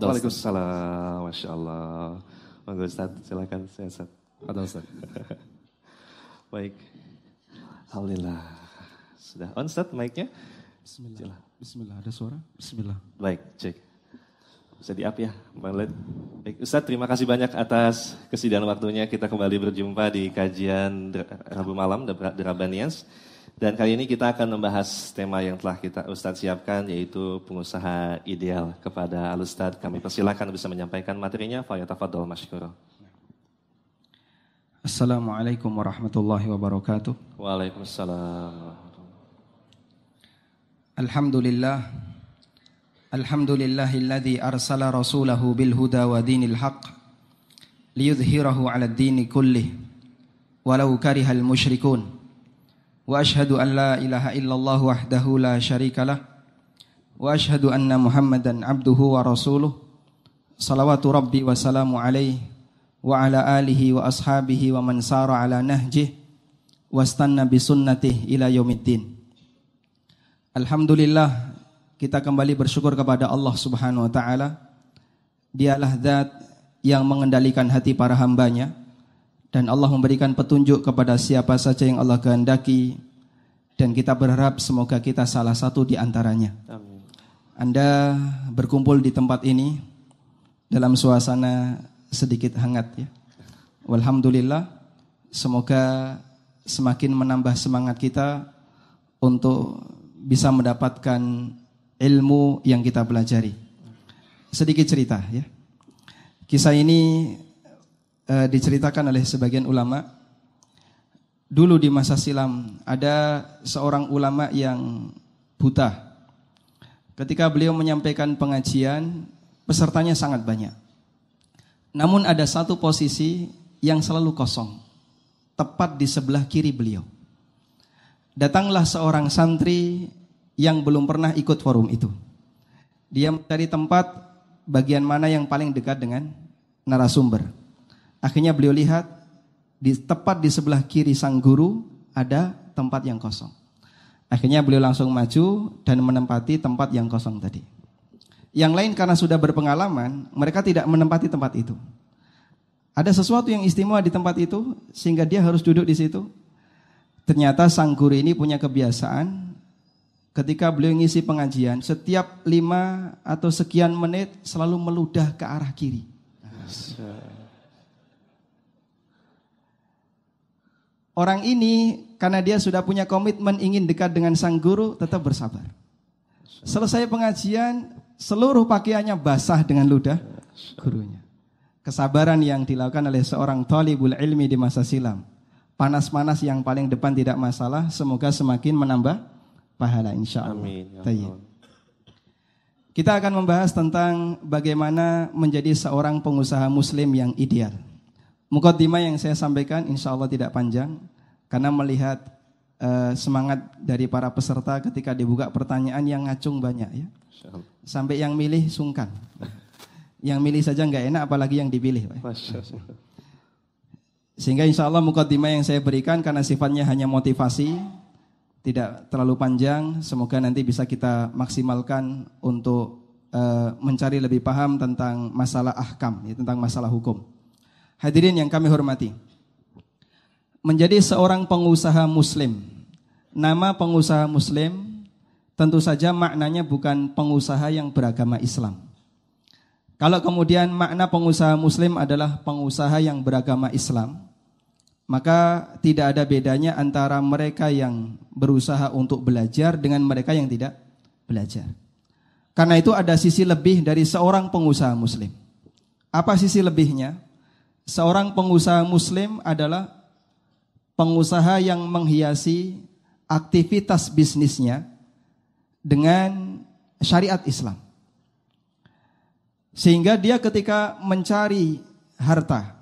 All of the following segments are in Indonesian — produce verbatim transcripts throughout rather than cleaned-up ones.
Fadal, waalaikumsalam. Masya Allah. Monggo Ustaz, silakan saya Ustaz. Fadal Ustaz. Baik. Alhamdulillah. Sudah on Ustaz mic-nya? Bismillah. Bismillah, ada suara? Bismillah. Baik, cek. Bisa di-up ya. Baik, Ustaz, terima kasih banyak atas kesediaan waktunya. Kita kembali berjumpa di kajian Rabu malam Darabanians. Dan kali ini kita akan membahas tema yang telah kita Ustaz siapkan, yaitu pengusaha ideal. Kepada Al-Ustaz kami persilakan bisa menyampaikan materinya. Falyatafaddal mashkura. Assalamualaikum warahmatullahi wabarakatuh. Waalaikumsalam. Alhamdulillah. Alhamdulillahilladzi arsala rasulahu bil huda wa dinil haqq liyudhhirahu 'alad dini kullih walau karihal musyrikun. Wa ashhadu an la ilaha illallah wahdahu la syarikalah wa ashhadu anna Muhammadan abduhu wa rasuluh salawatu rabbi wa salamu alaihi wa ala alihi wa ashabihi wa man sara ala nahjih wastanna bi sunnatihi ila yaumiddin. Alhamdulillah, kita kembali bersyukur kepada Allah Subhanahu wa taala. Dialah zat yang mengendalikan hati para hambanya. Dan Allah memberikan petunjuk kepada siapa saja yang Allah kehendaki. Dan kita berharap semoga kita salah satu di antaranya. Amin. Anda berkumpul di tempat ini dalam suasana sedikit hangat ya. Alhamdulillah, semoga semakin menambah semangat kita untuk bisa mendapatkan ilmu yang kita pelajari. Sedikit cerita ya. Kisah ini diceritakan oleh sebagian ulama. Dulu di masa silam ada seorang ulama yang buta. Ketika beliau menyampaikan pengajian, pesertanya sangat banyak. Namun ada satu posisi yang selalu kosong, tepat di sebelah kiri beliau. Datanglah seorang santri yang belum pernah ikut forum itu. Dia mencari tempat bagian mana yang paling dekat dengan narasumber. Akhirnya beliau lihat di tepat di sebelah kiri sang guru ada tempat yang kosong. Akhirnya beliau langsung maju dan menempati tempat yang kosong tadi. Yang lain karena sudah berpengalaman, mereka tidak menempati tempat itu. Ada sesuatu yang istimewa di tempat itu sehingga dia harus duduk di situ. Ternyata sang guru ini punya kebiasaan ketika beliau ngisi pengajian, setiap lima atau sekian menit selalu meludah ke arah kiri. Orang ini karena dia sudah punya komitmen ingin dekat dengan sang guru, tetap bersabar. Selesai pengajian, seluruh pakaiannya basah dengan ludah gurunya. Kesabaran yang dilakukan oleh seorang thalibul ilmi di masa silam. Panas-panas yang paling depan tidak masalah, semoga semakin menambah pahala insyaallah. Amin. Kita akan membahas tentang bagaimana menjadi seorang pengusaha muslim yang ideal. Mukaddimah yang saya sampaikan insya Allah tidak panjang karena melihat uh, semangat dari para peserta ketika dibuka pertanyaan yang ngacung banyak ya. Sampai yang milih sungkan. Yang milih saja nggak enak apalagi yang dipilih. Pak. Sehingga insya Allah mukaddimah yang saya berikan karena sifatnya hanya motivasi, tidak terlalu panjang, semoga nanti bisa kita maksimalkan untuk uh, mencari lebih paham tentang masalah ahkam, ya, tentang masalah hukum. Hadirin yang kami hormati, menjadi seorang pengusaha muslim. Nama pengusaha muslim tentu saja maknanya bukan pengusaha yang beragama Islam. Kalau kemudian makna pengusaha muslim adalah pengusaha yang beragama Islam, maka tidak ada bedanya antara mereka yang berusaha untuk belajar dengan mereka yang tidak belajar. Karena itu ada sisi lebih dari seorang pengusaha muslim. Apa sisi lebihnya? Seorang pengusaha muslim adalah pengusaha yang menghiasi aktivitas bisnisnya dengan syariat Islam. Sehingga dia ketika mencari harta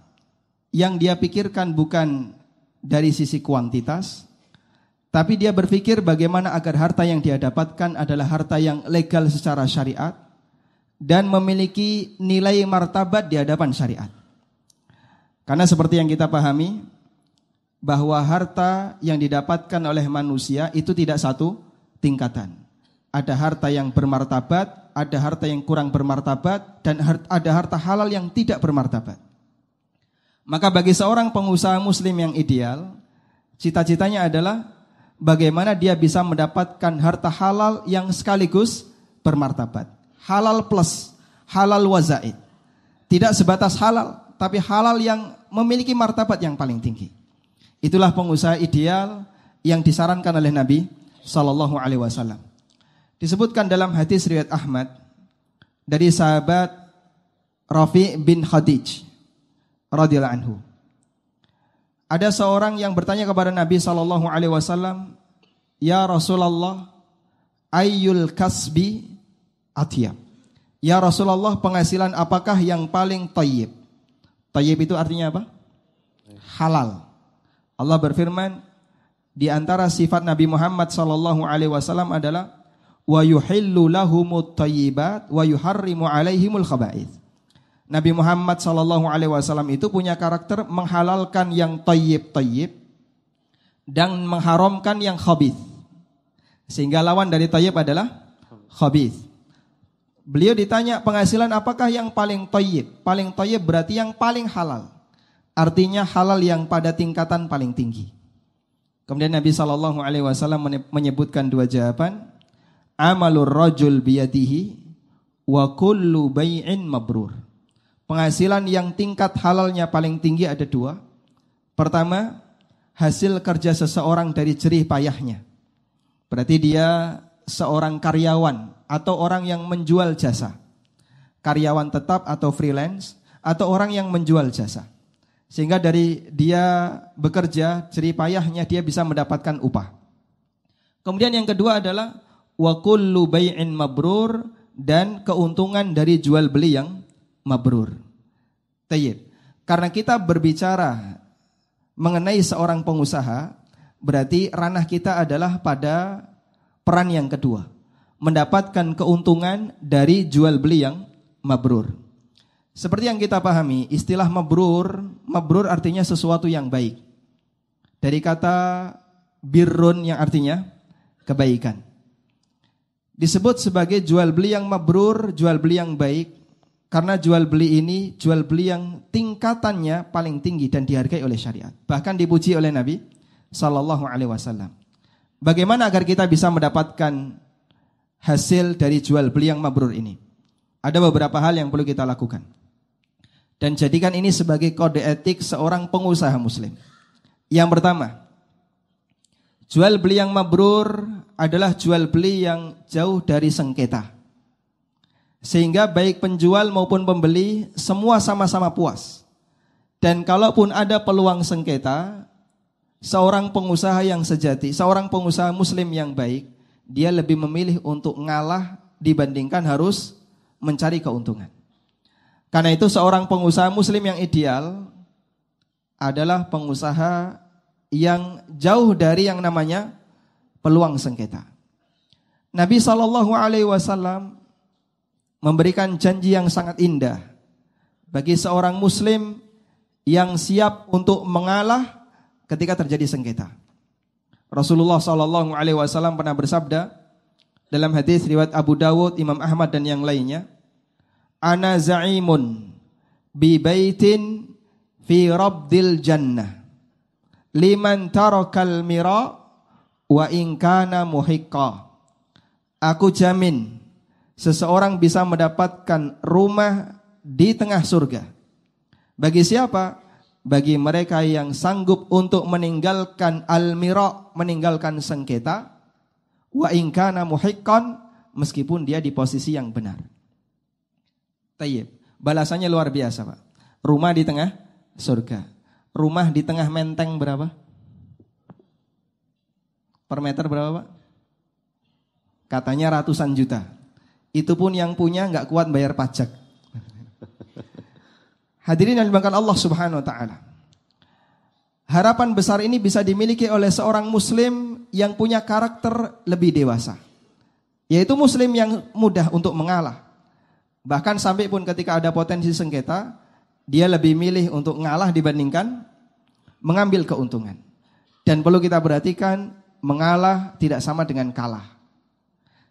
yang dia pikirkan bukan dari sisi kuantitas, tapi dia berpikir bagaimana agar harta yang dia dapatkan adalah harta yang legal secara syariat dan memiliki nilai martabat di hadapan syariat. Karena seperti yang kita pahami, bahwa harta yang didapatkan oleh manusia itu tidak satu tingkatan. Ada harta yang bermartabat, ada harta yang kurang bermartabat dan ada harta halal yang tidak bermartabat. Maka bagi seorang pengusaha muslim yang ideal, cita-citanya adalah bagaimana dia bisa mendapatkan harta halal yang sekaligus bermartabat. Halal plus, halal wazaid. Tidak sebatas halal, tapi halal yang memiliki martabat yang paling tinggi. Itulah pengusaha ideal yang disarankan oleh Nabi sallallahu alaihi wasallam. Disebutkan dalam hadis riwayat Ahmad dari sahabat Rafi' bin Khadij radhiyallahu anhu. Ada seorang yang bertanya kepada Nabi sallallahu alaihi wasallam, "Ya Rasulullah, ayyul kasbi atyab?" Ya Rasulullah, penghasilan apakah yang paling thayyib? Thayyib itu artinya apa? Halal. Allah berfirman, di antara sifat Nabi Muhammad sallallahu alaihi wasallam adalah wa yuhillu lahumut thayyibat wa yuharrimu alaihimul khaba'ith. Nabi Muhammad sallallahu alaihi wasallam itu punya karakter menghalalkan yang thayyib-thayyib dan mengharamkan yang khabith. Sehingga lawan dari thayyib adalah khabith. Beliau ditanya penghasilan apakah yang paling thayyib? Paling thayyib berarti yang paling halal. Artinya halal yang pada tingkatan paling tinggi. Kemudian Nabi sallallahu alaihi wasallam menyebutkan dua jawaban. Amalur rajul biyadihi wa kullu bai'in mabrur. Penghasilan yang tingkat halalnya paling tinggi ada dua. Pertama, hasil kerja seseorang dari jerih payahnya. Berarti dia seorang karyawan atau orang yang menjual jasa. Karyawan tetap atau freelance atau orang yang menjual jasa. Sehingga dari dia bekerja, jerih payahnya dia bisa mendapatkan upah. Kemudian yang kedua adalah wa kullu bai'in mabrur, dan keuntungan dari jual beli yang mabrur. Tayyib. Karena kita berbicara mengenai seorang pengusaha, berarti ranah kita adalah pada peran yang kedua, mendapatkan keuntungan dari jual beli yang mabrur. Seperti yang kita pahami, istilah mabrur, mabrur artinya sesuatu yang baik. Dari kata birrun yang artinya kebaikan. Disebut sebagai jual beli yang mabrur, jual beli yang baik. Karena jual beli ini jual beli yang tingkatannya paling tinggi dan dihargai oleh syariat. Bahkan dipuji oleh Nabi sallallahu alaihi wasallam. Bagaimana agar kita bisa mendapatkan hasil dari jual beli yang mabrur ini? Ada beberapa hal yang perlu kita lakukan. Dan jadikan ini sebagai kode etik seorang pengusaha muslim. Yang pertama, jual beli yang mabrur adalah jual beli yang jauh dari sengketa. Sehingga baik penjual maupun pembeli semua sama-sama puas. Dan kalaupun ada peluang sengketa, seorang pengusaha yang sejati, seorang pengusaha muslim yang baik, dia lebih memilih untuk ngalah dibandingkan harus mencari keuntungan. Karena itu seorang pengusaha muslim yang ideal adalah pengusaha yang jauh dari yang namanya peluang sengketa. Nabi shallallahu alaihi wasallam memberikan janji yang sangat indah bagi seorang muslim yang siap untuk mengalah ketika terjadi sengketa. Rasulullah shallallahu alaihi wasallam pernah bersabda dalam hadis riwayat Abu Dawud, Imam Ahmad dan yang lainnya, "Ana za'imun bi baitin fi rabdil jannah liman tarakal mira wa in kana muhiqqa." Aku jamin seseorang bisa mendapatkan rumah di tengah surga. Bagi siapa? Bagi mereka yang sanggup untuk meninggalkan al-mira, meninggalkan sengketa, wa in kana muhiqqan, meskipun dia di posisi yang benar. Tayyib. Balasannya luar biasa, Pak. Rumah di tengah surga. Rumah di tengah menteng berapa? Per meter berapa, Pak? Katanya ratusan juta. Itu pun yang punya gak kuat bayar pajak. Hadirin yang dimuliakan Allah subhanahu wa ta'ala. Harapan besar ini bisa dimiliki oleh seorang muslim yang punya karakter lebih dewasa. Yaitu muslim yang mudah untuk mengalah. Bahkan sampai pun ketika ada potensi sengketa, dia lebih milih untuk ngalah dibandingkan mengambil keuntungan. Dan perlu kita perhatikan, mengalah tidak sama dengan kalah.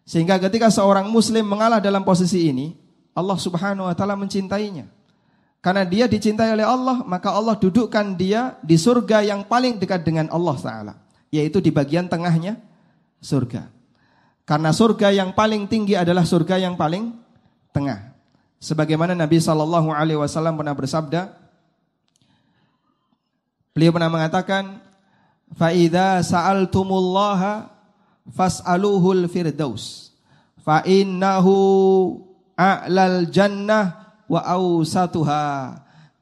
Sehingga ketika seorang muslim mengalah dalam posisi ini, Allah subhanahu wa ta'ala mencintainya. Karena dia dicintai oleh Allah, maka Allah dudukkan dia di surga yang paling dekat dengan Allah Ta'ala, yaitu di bagian tengahnya surga. Karena surga yang paling tinggi adalah surga yang paling tengah. Sebagaimana Nabi Sallallahu Alaihi Wasallam pernah bersabda, beliau pernah mengatakan, "Fa'idha sa'altumullaha fas'aluhul firdaus, fa'innahu a'lal jannah wa awsatuha."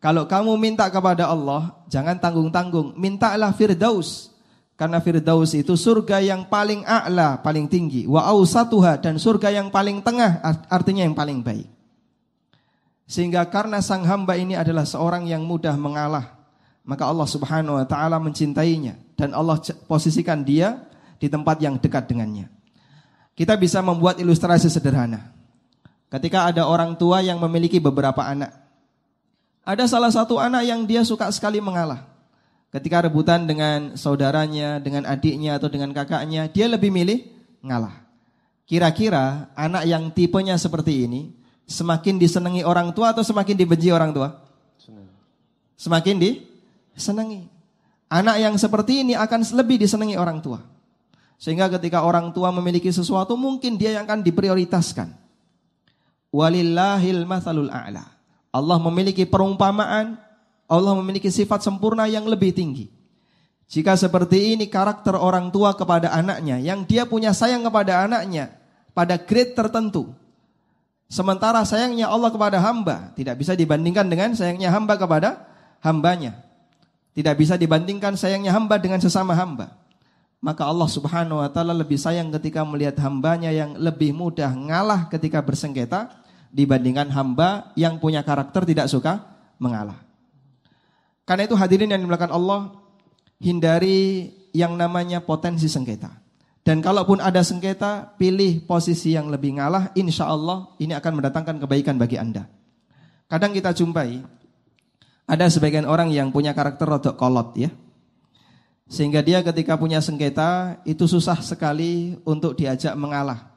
Kalau kamu minta kepada Allah, jangan tanggung-tanggung, mintalah firdaus, karena firdaus itu surga yang paling a'la, paling tinggi, wa awsatuha, dan surga yang paling tengah, artinya yang paling baik. Sehingga karena sang hamba ini adalah seorang yang mudah mengalah, maka Allah subhanahu wa ta'ala mencintainya, dan Allah posisikan dia di tempat yang dekat dengannya. Kita bisa membuat ilustrasi sederhana. Ketika ada orang tua yang memiliki beberapa anak, ada salah satu anak yang dia suka sekali mengalah. Ketika rebutan dengan saudaranya, dengan adiknya atau dengan kakaknya, dia lebih milih ngalah. Kira-kira anak yang tipenya seperti ini semakin disenangi orang tua atau semakin dibenci orang tua? Semakin disenangi. Anak yang seperti ini akan lebih disenangi orang tua. Sehingga ketika orang tua memiliki sesuatu, mungkin dia yang akan diprioritaskan. Walillahil matsalul a'la. Allah memiliki perumpamaan, Allah memiliki sifat sempurna yang lebih tinggi. Jika seperti ini karakter orang tua kepada anaknya, yang dia punya sayang kepada anaknya pada grade tertentu, sementara sayangnya Allah kepada hamba tidak bisa dibandingkan dengan sayangnya hamba kepada hambanya, tidak bisa dibandingkan sayangnya hamba dengan sesama hamba, maka Allah subhanahu wa ta'ala lebih sayang ketika melihat hambanya yang lebih mudah ngalah ketika bersengketa dibandingkan hamba yang punya karakter tidak suka mengalah. Karena itu hadirin yang dimuliakan Allah, hindari yang namanya potensi sengketa. Dan kalaupun ada sengketa, pilih posisi yang lebih ngalah, insya Allah ini akan mendatangkan kebaikan bagi Anda. Kadang kita jumpai ada sebagian orang yang punya karakter rodok kolot ya, sehingga dia ketika punya sengketa itu susah sekali untuk diajak mengalah.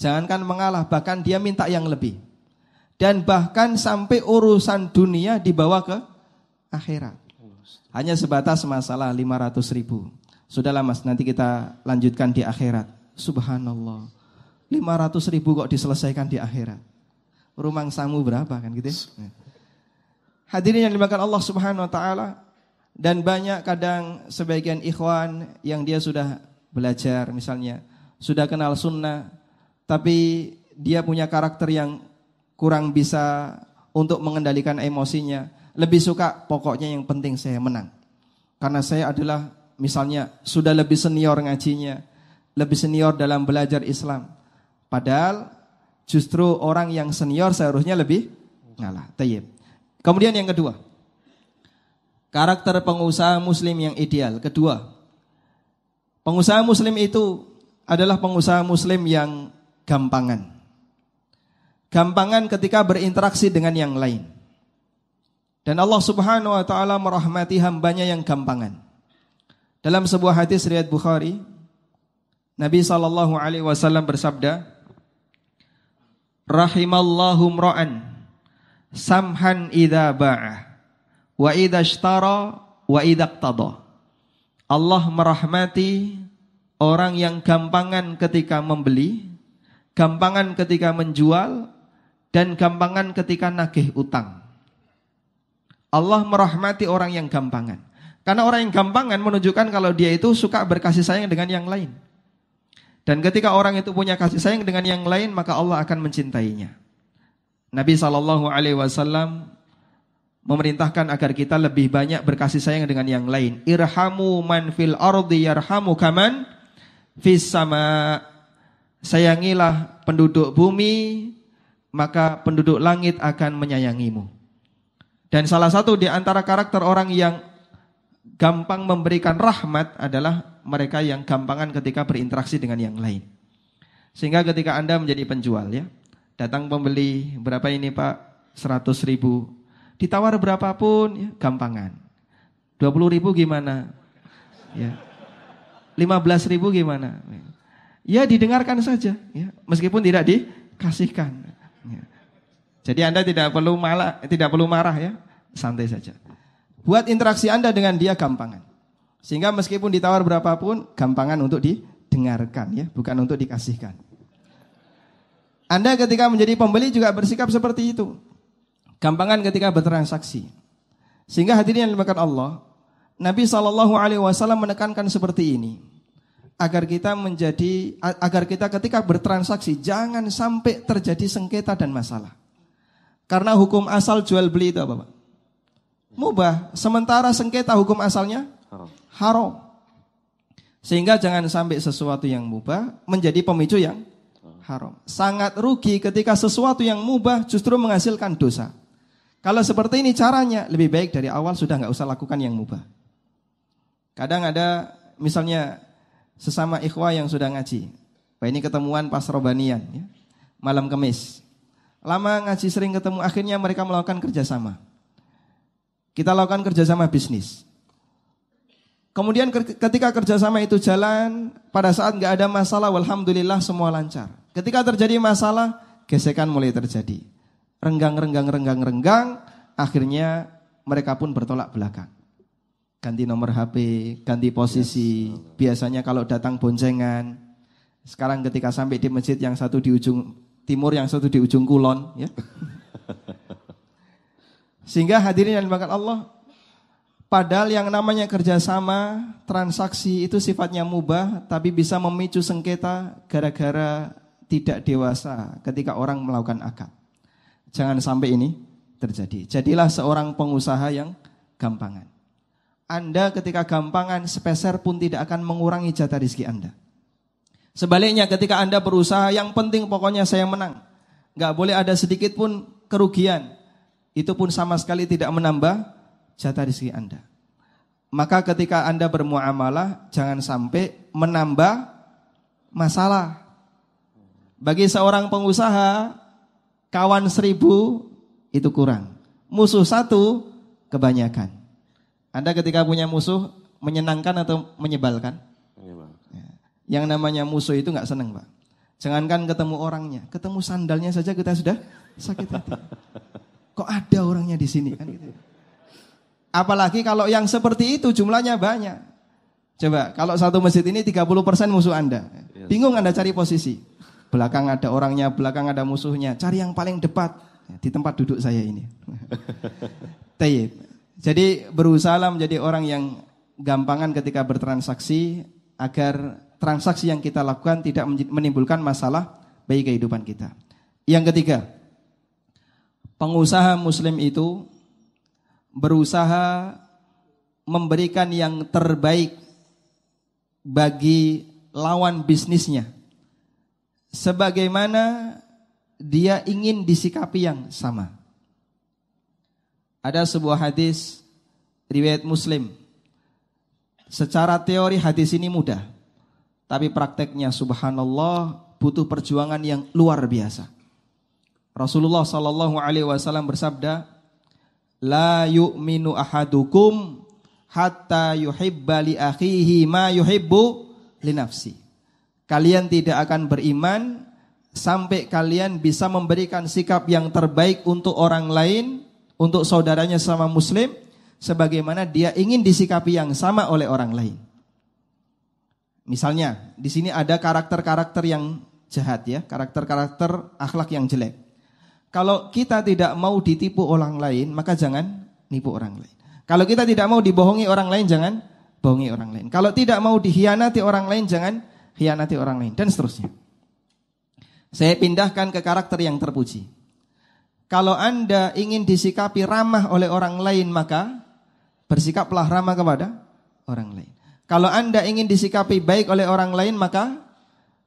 Jangankan mengalah, bahkan dia minta yang lebih. Dan bahkan sampai urusan dunia dibawa ke akhirat. Hanya sebatas masalah lima ratus ribu. Sudahlah mas, nanti kita lanjutkan di akhirat. Subhanallah, lima ratus ribu kok diselesaikan di akhirat. Rumang samu berapa kan gitu ya. Hadirin yang dimuliakan Allah subhanahu wa ta'ala. Dan banyak kadang sebagian ikhwan yang dia sudah belajar misalnya, sudah kenal sunnah, tapi dia punya karakter yang kurang bisa untuk mengendalikan emosinya. Lebih suka pokoknya yang penting saya menang. Karena saya adalah misalnya sudah lebih senior ngajinya, lebih senior dalam belajar Islam. Padahal justru orang yang senior seharusnya lebih ngalah. Tayyib. Kemudian yang kedua, karakter pengusaha muslim yang ideal. Kedua, pengusaha muslim itu adalah pengusaha muslim yang gampangan. Gampangan ketika berinteraksi dengan yang lain. Dan Allah subhanahu wa ta'ala merahmati hambanya yang gampangan. Dalam sebuah hadis riwayat Bukhari, Nabi sallallahu alaihi wasallam bersabda, "Rahimallahu mra'an samhan idza ba'ah wa idza ishtara wa idza iqtada." Allah merahmati orang yang gampangan ketika membeli, gampangan ketika menjual, dan gampangan ketika nagih utang. Allah merahmati orang yang gampangan. Karena orang yang gampangan menunjukkan kalau dia itu suka berkasih sayang dengan yang lain. Dan ketika orang itu punya kasih sayang dengan yang lain, maka Allah akan mencintainya. Nabi sallallahu alaihi wasallam memerintahkan agar kita lebih banyak berkasih sayang dengan yang lain. Irhamu man fil ardi yarhamuka man fis sama. Sayangilah penduduk bumi, maka penduduk langit akan menyayangimu. Dan salah satu di antara karakter orang yang gampang memberikan rahmat adalah mereka yang gampangan ketika berinteraksi dengan yang lain. Sehingga ketika Anda menjadi penjual ya, datang pembeli, berapa ini Pak? seratus ribu. Ditawar berapapun, ya, gampangan. dua puluh ribu gimana? Ya. lima belas ribu gimana? ya didengarkan saja, ya, meskipun tidak dikasihkan. Ya. Jadi Anda tidak perlu malah, tidak perlu marah ya, santai saja. Buat interaksi Anda dengan dia gampangan, sehingga meskipun ditawar berapapun, gampangan untuk didengarkan ya, bukan untuk dikasihkan. Anda ketika menjadi pembeli juga bersikap seperti itu, gampangan ketika bertransaksi, sehingga hadirin yang dimuliakan Allah, Nabi shallallahu alaihi wasallam menekankan seperti ini. Agar kita menjadi, agar kita ketika bertransaksi jangan sampai terjadi sengketa dan masalah. Karena hukum asal jual beli itu apa, Pak? Mubah. Sementara sengketa hukum asalnya haram. Sehingga jangan sampai sesuatu yang mubah menjadi pemicu yang haram. Sangat rugi ketika sesuatu yang mubah justru menghasilkan dosa. Kalau seperti ini caranya, lebih baik dari awal sudah nggak usah lakukan yang mubah. Kadang ada misalnya sesama ikhwah yang sudah ngaji, Pak, ini ketemuan pas robanian ya, malam kemis. Lama ngaji sering ketemu, akhirnya mereka melakukan kerjasama. Kita lakukan kerjasama bisnis. Kemudian ketika kerjasama itu jalan, pada saat gak ada masalah, walhamdulillah semua lancar. Ketika terjadi masalah, gesekan mulai terjadi. Renggang-renggang-renggang-renggang, akhirnya mereka pun bertolak belakang. Ganti nomor H P, ganti posisi. Biasanya kalau datang boncengan. Sekarang ketika sampai di masjid, yang satu di ujung timur, yang satu di ujung kulon ya. Sehingga hadirin dan bahkan Allah, padahal yang namanya kerjasama, transaksi itu sifatnya mubah, tapi bisa memicu sengketa gara-gara tidak dewasa ketika orang melakukan akad. Jangan sampai ini terjadi. Jadilah seorang pengusaha yang gampangan. Anda ketika gampangan, sepeser pun tidak akan mengurangi jatah rizki Anda. Sebaliknya ketika Anda berusaha, yang penting pokoknya saya menang, gak boleh ada sedikit pun kerugian, itu pun sama sekali tidak menambah jatah rizki Anda. Maka ketika Anda bermuamalah, jangan sampai menambah masalah. Bagi seorang pengusaha, kawan seribu itu kurang, musuh satu kebanyakan. Anda ketika punya musuh, menyenangkan atau menyebalkan? Menyebalkan. Yang namanya musuh itu gak seneng, Pak. Jangankan ketemu orangnya, ketemu sandalnya saja kita sudah sakit hati. Kok ada orangnya di sini? Kan gitu. Apalagi kalau yang seperti itu jumlahnya banyak. Coba kalau satu masjid ini tiga puluh persen musuh Anda. Bingung Anda cari posisi. Belakang ada orangnya, belakang ada musuhnya. Cari yang paling depan di tempat duduk saya ini. Tayyib. Jadi berusaha menjadi orang yang gampangan ketika bertransaksi, agar transaksi yang kita lakukan tidak menimbulkan masalah bagi kehidupan kita. Yang ketiga, pengusaha muslim itu berusaha memberikan yang terbaik bagi lawan bisnisnya, sebagaimana dia ingin disikapi yang sama. Ada sebuah hadis riwayat Muslim. Secara teori hadis ini mudah, tapi prakteknya subhanallah butuh perjuangan yang luar biasa. Rasulullah sallallahu alaihi wasallam bersabda, "La yu'minu ahadukum hatta yuhibba li akhihi ma yuhibbu li nafsi." Kalian tidak akan beriman sampai kalian bisa memberikan sikap yang terbaik untuk orang lain, untuk saudaranya sama muslim, sebagaimana dia ingin disikapi yang sama oleh orang lain. Misalnya, di sini ada karakter-karakter yang jahat ya, karakter-karakter akhlak yang jelek. Kalau kita tidak mau ditipu orang lain, maka jangan nipu orang lain. Kalau kita tidak mau dibohongi orang lain, jangan bohongi orang lain. Kalau tidak mau dikhianati orang lain, jangan khianati orang lain, dan seterusnya. Saya pindahkan ke karakter yang terpuji. Kalau Anda ingin disikapi ramah oleh orang lain, maka bersikaplah ramah kepada orang lain. Kalau Anda ingin disikapi baik oleh orang lain, maka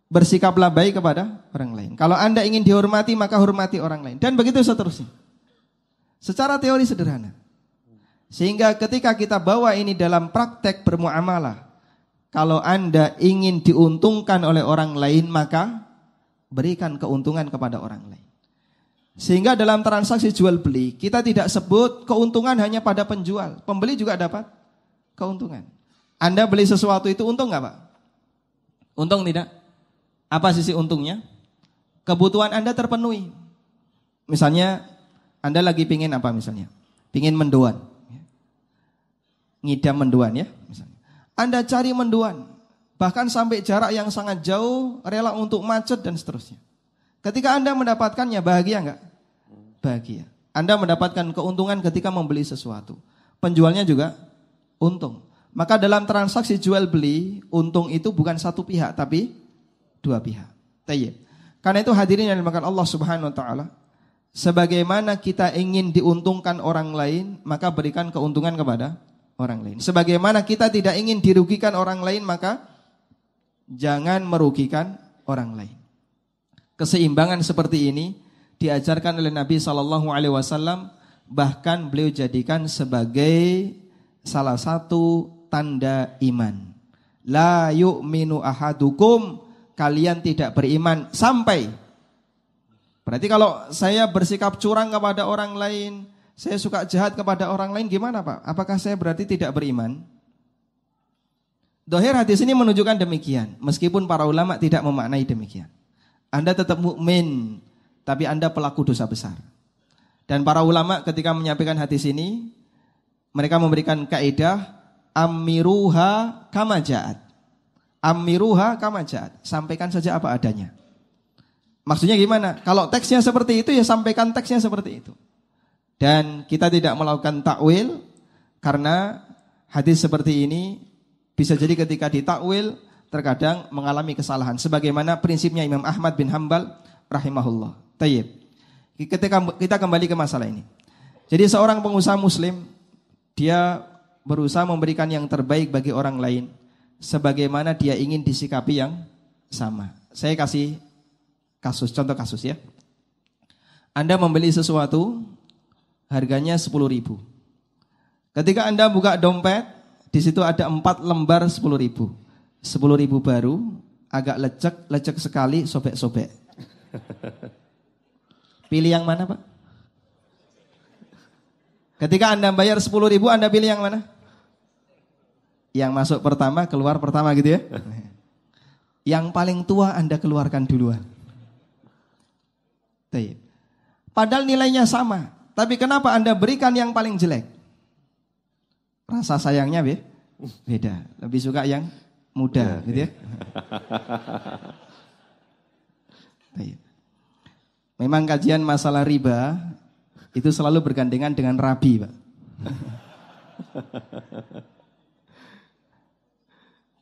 bersikaplah baik kepada orang lain. Kalau Anda ingin dihormati, maka hormati orang lain. Dan begitu seterusnya. Secara teori sederhana. Sehingga ketika kita bawa ini dalam praktek bermuamalah, kalau Anda ingin diuntungkan oleh orang lain, maka berikan keuntungan kepada orang lain. Sehingga dalam transaksi jual beli, kita tidak sebut keuntungan hanya pada penjual. Pembeli juga dapat keuntungan. Anda beli sesuatu itu untung gak, Pak? Untung tidak? Apa sisi untungnya? Kebutuhan Anda terpenuhi. Misalnya Anda lagi pingin apa misalnya? Pingin mendoan. Ngidam mendoan ya misalnya. Anda cari mendoan. Bahkan sampai jarak yang sangat jauh, rela untuk macet dan seterusnya. Ketika Anda mendapatkannya, bahagia enggak? Bahagia. Anda mendapatkan keuntungan ketika membeli sesuatu. Penjualnya juga untung. Maka dalam transaksi jual beli, untung itu bukan satu pihak, tapi dua pihak. Tayyib. Karena itu hadirin yang dimakan Allah Subhanahu Wa Taala, sebagaimana kita ingin diuntungkan orang lain, maka berikan keuntungan kepada orang lain. Sebagaimana kita tidak ingin dirugikan orang lain, maka jangan merugikan orang lain. Keseimbangan seperti ini diajarkan oleh Nabi Sallallahu Alaihi Wasallam, bahkan beliau jadikan sebagai salah satu tanda iman. La yu'minu ahadukum, kalian tidak beriman sampai. Berarti kalau saya bersikap curang kepada orang lain, saya suka jahat kepada orang lain, gimana Pak? Apakah saya berarti tidak beriman? Dohir hadis ini menunjukkan demikian, meskipun para ulama tidak memaknai demikian. Anda tetap mukmin, tapi Anda pelaku dosa besar. Dan para ulama ketika menyampaikan hadis ini, mereka memberikan kaidah amiruha kama ja'at. Amiruha kama ja'at, sampaikan saja apa adanya. Maksudnya gimana? Kalau teksnya seperti itu, ya sampaikan teksnya seperti itu. Dan kita tidak melakukan takwil, karena hadis seperti ini bisa jadi ketika ditakwil terkadang mengalami kesalahan. Sebagaimana prinsipnya Imam Ahmad bin Hambal rahimahullah. Tayyib. Ketika kita kembali ke masalah ini. Jadi seorang pengusaha muslim, dia berusaha memberikan yang terbaik bagi orang lain, sebagaimana dia ingin disikapi yang sama. Saya kasih kasus, contoh kasus ya. Anda membeli sesuatu, harganya sepuluh ribu. Ketika Anda buka dompet, di situ ada empat lembar sepuluh ribu, sepuluh ribu baru, agak lecek, lecek sekali, sobek-sobek. Pilih yang mana Pak? Ketika Anda bayar sepuluh ribu, Anda pilih yang mana? Yang masuk pertama, keluar pertama gitu ya? Yang paling tua Anda keluarkan duluan. Padahal nilainya sama, tapi kenapa Anda berikan yang paling jelek? Rasa sayangnya be, beda. Lebih suka yang muda, ya, gitu ya. Ya. Memang kajian masalah riba itu selalu bergandengan dengan rabi, Pak.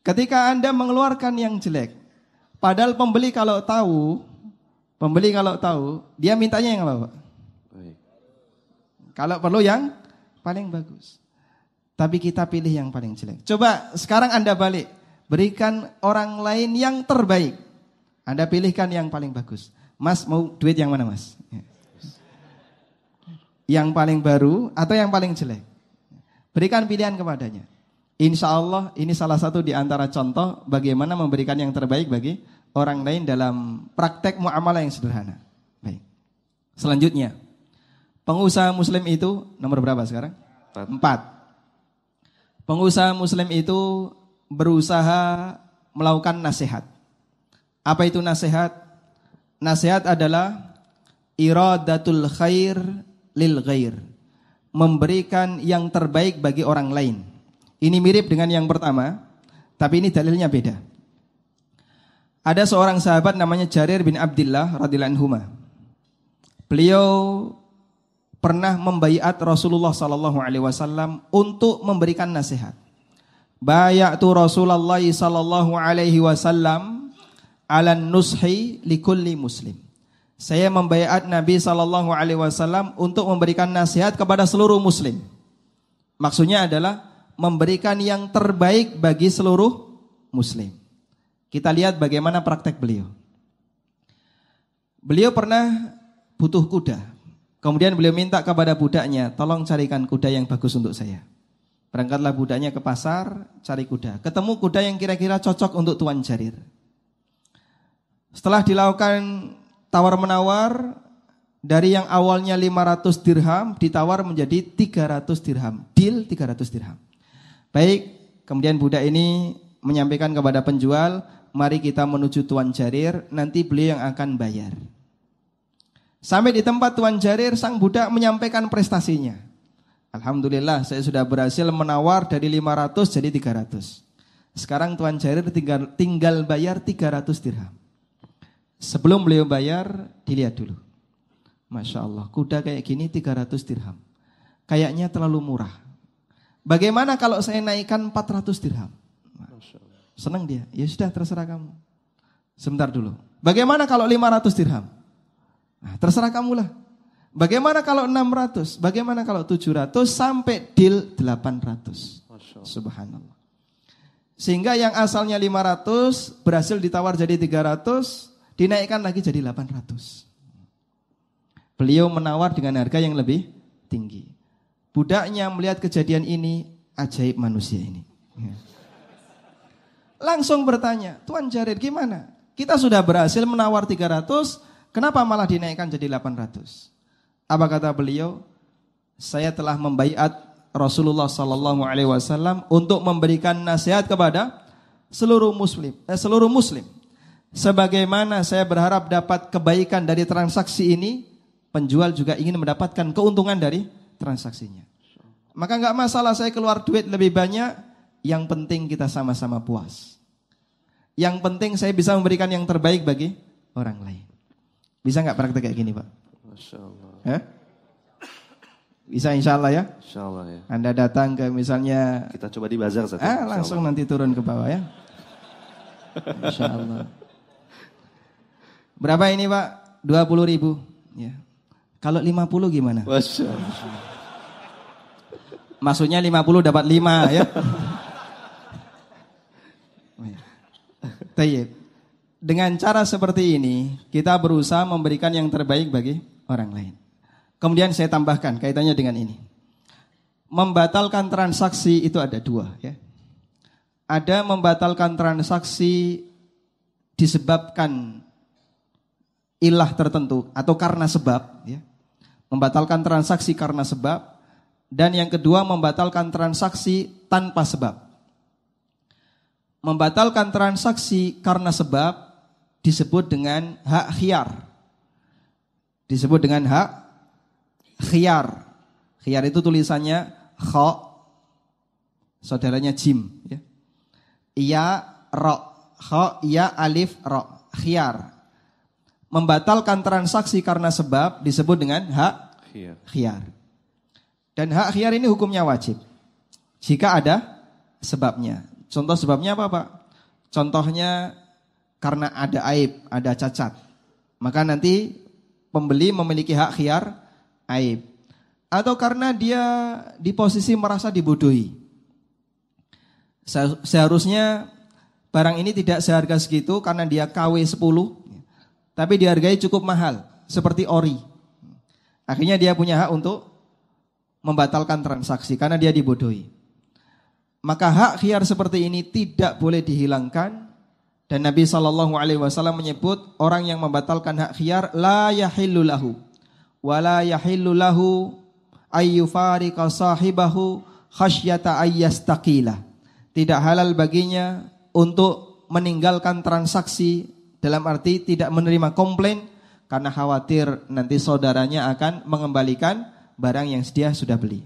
Ketika Anda mengeluarkan yang jelek, padahal pembeli kalau tahu, pembeli kalau tahu, dia mintanya yang apa, Pak? Baik. Kalau perlu yang paling bagus. Tapi kita pilih yang paling jelek. Coba sekarang Anda balik. Berikan orang lain yang terbaik. Anda pilihkan yang paling bagus. Mas mau duit yang mana Mas? Yang paling baru atau yang paling jelek? Berikan pilihan kepadanya. Insya Allah ini salah satu di antara contoh bagaimana memberikan yang terbaik bagi orang lain dalam praktek muamalah yang sederhana. Baik. Selanjutnya. Pengusaha muslim itu nomor berapa sekarang? Empat. Pengusaha muslim itu berusaha melakukan nasihat. Apa itu nasihat? Nasihat adalah iradatul khair lil ghair. Memberikan yang terbaik bagi orang lain. Ini mirip dengan yang pertama, tapi ini dalilnya beda. Ada seorang sahabat namanya Jarir bin Abdullah radhiyallahu anhu. Beliau pernah membaiat Rasulullah sallallahu alaihi wasallam untuk memberikan nasihat. Bayatu Rasulullah sallallahu alaihi wasallam ala nushi likulli muslim. Saya membaiat Nabi sallallahu alaihi wasallam untuk memberikan nasihat kepada seluruh muslim. Maksudnya adalah memberikan yang terbaik bagi seluruh muslim. Kita lihat bagaimana praktek beliau. Beliau pernah butuh kuda. Kemudian beliau minta kepada budaknya, tolong carikan kuda yang bagus untuk saya. Berangkatlah budaknya ke pasar, cari kuda. Ketemu kuda yang kira-kira cocok untuk Tuan Jarir. Setelah dilakukan tawar-menawar, dari yang awalnya lima ratus dirham, ditawar menjadi tiga ratus dirham. Deal tiga ratus dirham. Baik, kemudian budak ini menyampaikan kepada penjual, mari kita menuju Tuan Jarir, nanti beliau yang akan bayar. Sampai di tempat Tuan Jarir, sang budak menyampaikan prestasinya. Alhamdulillah, saya sudah berhasil menawar dari lima ratus jadi tiga ratus. Sekarang Tuan Jarir tinggal, tinggal bayar tiga ratus dirham. Sebelum beliau bayar, dilihat dulu. Masya Allah, kuda kayak gini tiga ratus dirham. Kayaknya terlalu murah. Bagaimana kalau saya naikkan empat ratus dirham? Senang dia, ya sudah terserah kamu. Sebentar dulu. Bagaimana kalau lima ratus dirham? Nah, terserah kamulah. Bagaimana kalau enam ratus? Bagaimana kalau tujuh ratus sampai deal delapan ratus? Subhanallah. Sehingga yang asalnya lima ratus berhasil ditawar jadi tiga ratus, dinaikkan lagi jadi delapan ratus. Beliau menawar dengan harga yang lebih tinggi. Budaknya melihat kejadian ini, ajaib manusia ini. Ya. Langsung bertanya, Tuan Jarir gimana? Kita sudah berhasil menawar tiga ratus, kenapa malah dinaikkan jadi delapan ratus? Apa kata beliau? Saya telah membaiat Rasulullah Sallallahu Alaihi Wasallam untuk memberikan nasihat kepada seluruh muslim, eh, seluruh muslim. Sebagaimana saya berharap dapat kebaikan dari transaksi ini, penjual juga ingin mendapatkan keuntungan dari transaksinya. Maka nggak masalah saya keluar duit lebih banyak, yang penting kita sama-sama puas. Yang penting saya bisa memberikan yang terbaik bagi orang lain. Bisa nggak praktek kayak gini, Pak? Masya Allah. Eh? Bisa insya Allah ya? Insya Allah ya. Anda datang ke misalnya. Kita coba di bazar saja. Ah, langsung nanti turun ke bawah ya. Insya Allah. Berapa ini Pak? dua puluh ribu. Ya. Kalau lima puluh gimana? Masya Allah. Maksudnya lima puluh dapat lima ya. Tayyib. Dengan cara seperti ini, kita berusaha memberikan yang terbaik bagi orang lain. Kemudian saya tambahkan kaitannya dengan ini. Membatalkan transaksi itu ada dua. Ya. Ada membatalkan transaksi disebabkan ilah tertentu atau karena sebab. Ya. Membatalkan transaksi karena sebab. Dan yang kedua membatalkan transaksi tanpa sebab. Membatalkan transaksi karena sebab disebut dengan hak khiyar. Disebut dengan hak khiyar. Khiyar itu tulisannya kha, saudaranya jim ya. Iya ra, kha ya alif ra, khiyar. Membatalkan transaksi karena sebab disebut dengan hak khiyar. Dan hak khiyar ini hukumnya wajib jika ada sebabnya. Contoh sebabnya apa, Pak? Contohnya karena ada aib, ada cacat. Maka nanti pembeli memiliki hak khiyar aib. Atau karena dia di posisi merasa dibodohi. Seharusnya barang ini tidak seharga segitu karena dia K W sepuluh. Tapi dihargai cukup mahal, seperti ori. Akhirnya dia punya hak untuk membatalkan transaksi karena dia dibodohi. Maka hak khiyar seperti ini tidak boleh dihilangkan. Dan Nabi shallallahu alaihi wasallam menyebut orang yang membatalkan hak khiyar la yahillu lahu wa la yahillu lahu ayyufariqa sahibahu khasyata ayyastaqila. Tidak halal baginya untuk meninggalkan transaksi dalam arti tidak menerima komplain karena khawatir nanti saudaranya akan mengembalikan barang yang dia sudah beli.